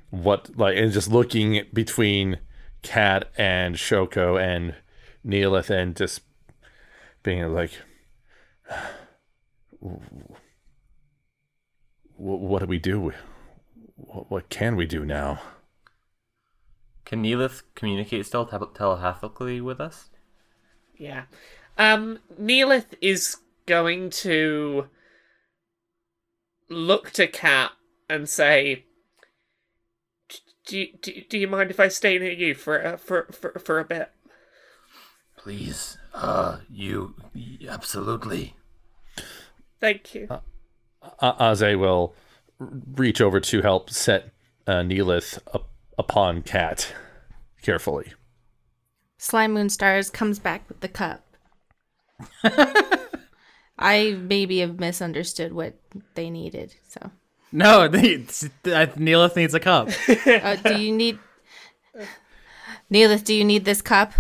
what, like, and just looking between Cat and Shoko and Neelith and just being like, what do we do? What can we do now? Can Neelith communicate still te- telepathically with us? Yeah. Um, Neelith is going to look to Cat and say, Do, do do you mind if I stay near you for uh, for for for a bit? Please, uh, you absolutely. Thank you. Uh, Aze will reach over to help set uh, Neelith up upon Cat carefully. Slime Moon Stars comes back with the cup. I maybe have misunderstood what they needed, so. No, they, Neelith needs a cup. uh, do you need... Neelith, do you need this cup?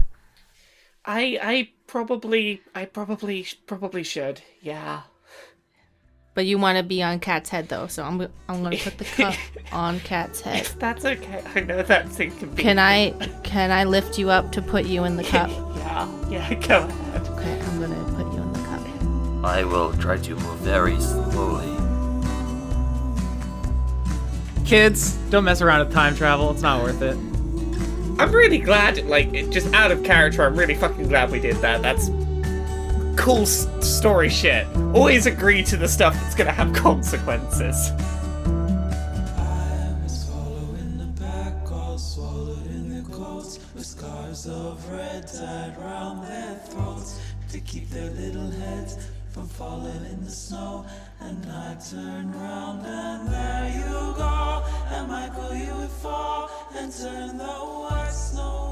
I I probably... I probably probably should, yeah. But you want to be on Cat's head, though, so I'm, I'm going to put the cup on Cat's head. That's okay. I know that's inconvenient. Can I, can I lift you up to put you in the cup? yeah, yeah, go ahead. Okay, I'm going to put you in the cup. I will try to move very slowly. Kids, don't mess around with time travel. It's not worth it. I'm really glad, like, just out of character, I'm really fucking glad we did that. That's cool s- story shit. Always agree to the stuff that's gonna have consequences. I was swallowed in the back, all swallowed in their coats, with scars of red tied round their throats to keep their little heads from falling in the snow, and I turn round and there you go, and Michael you would fall and turn the white snow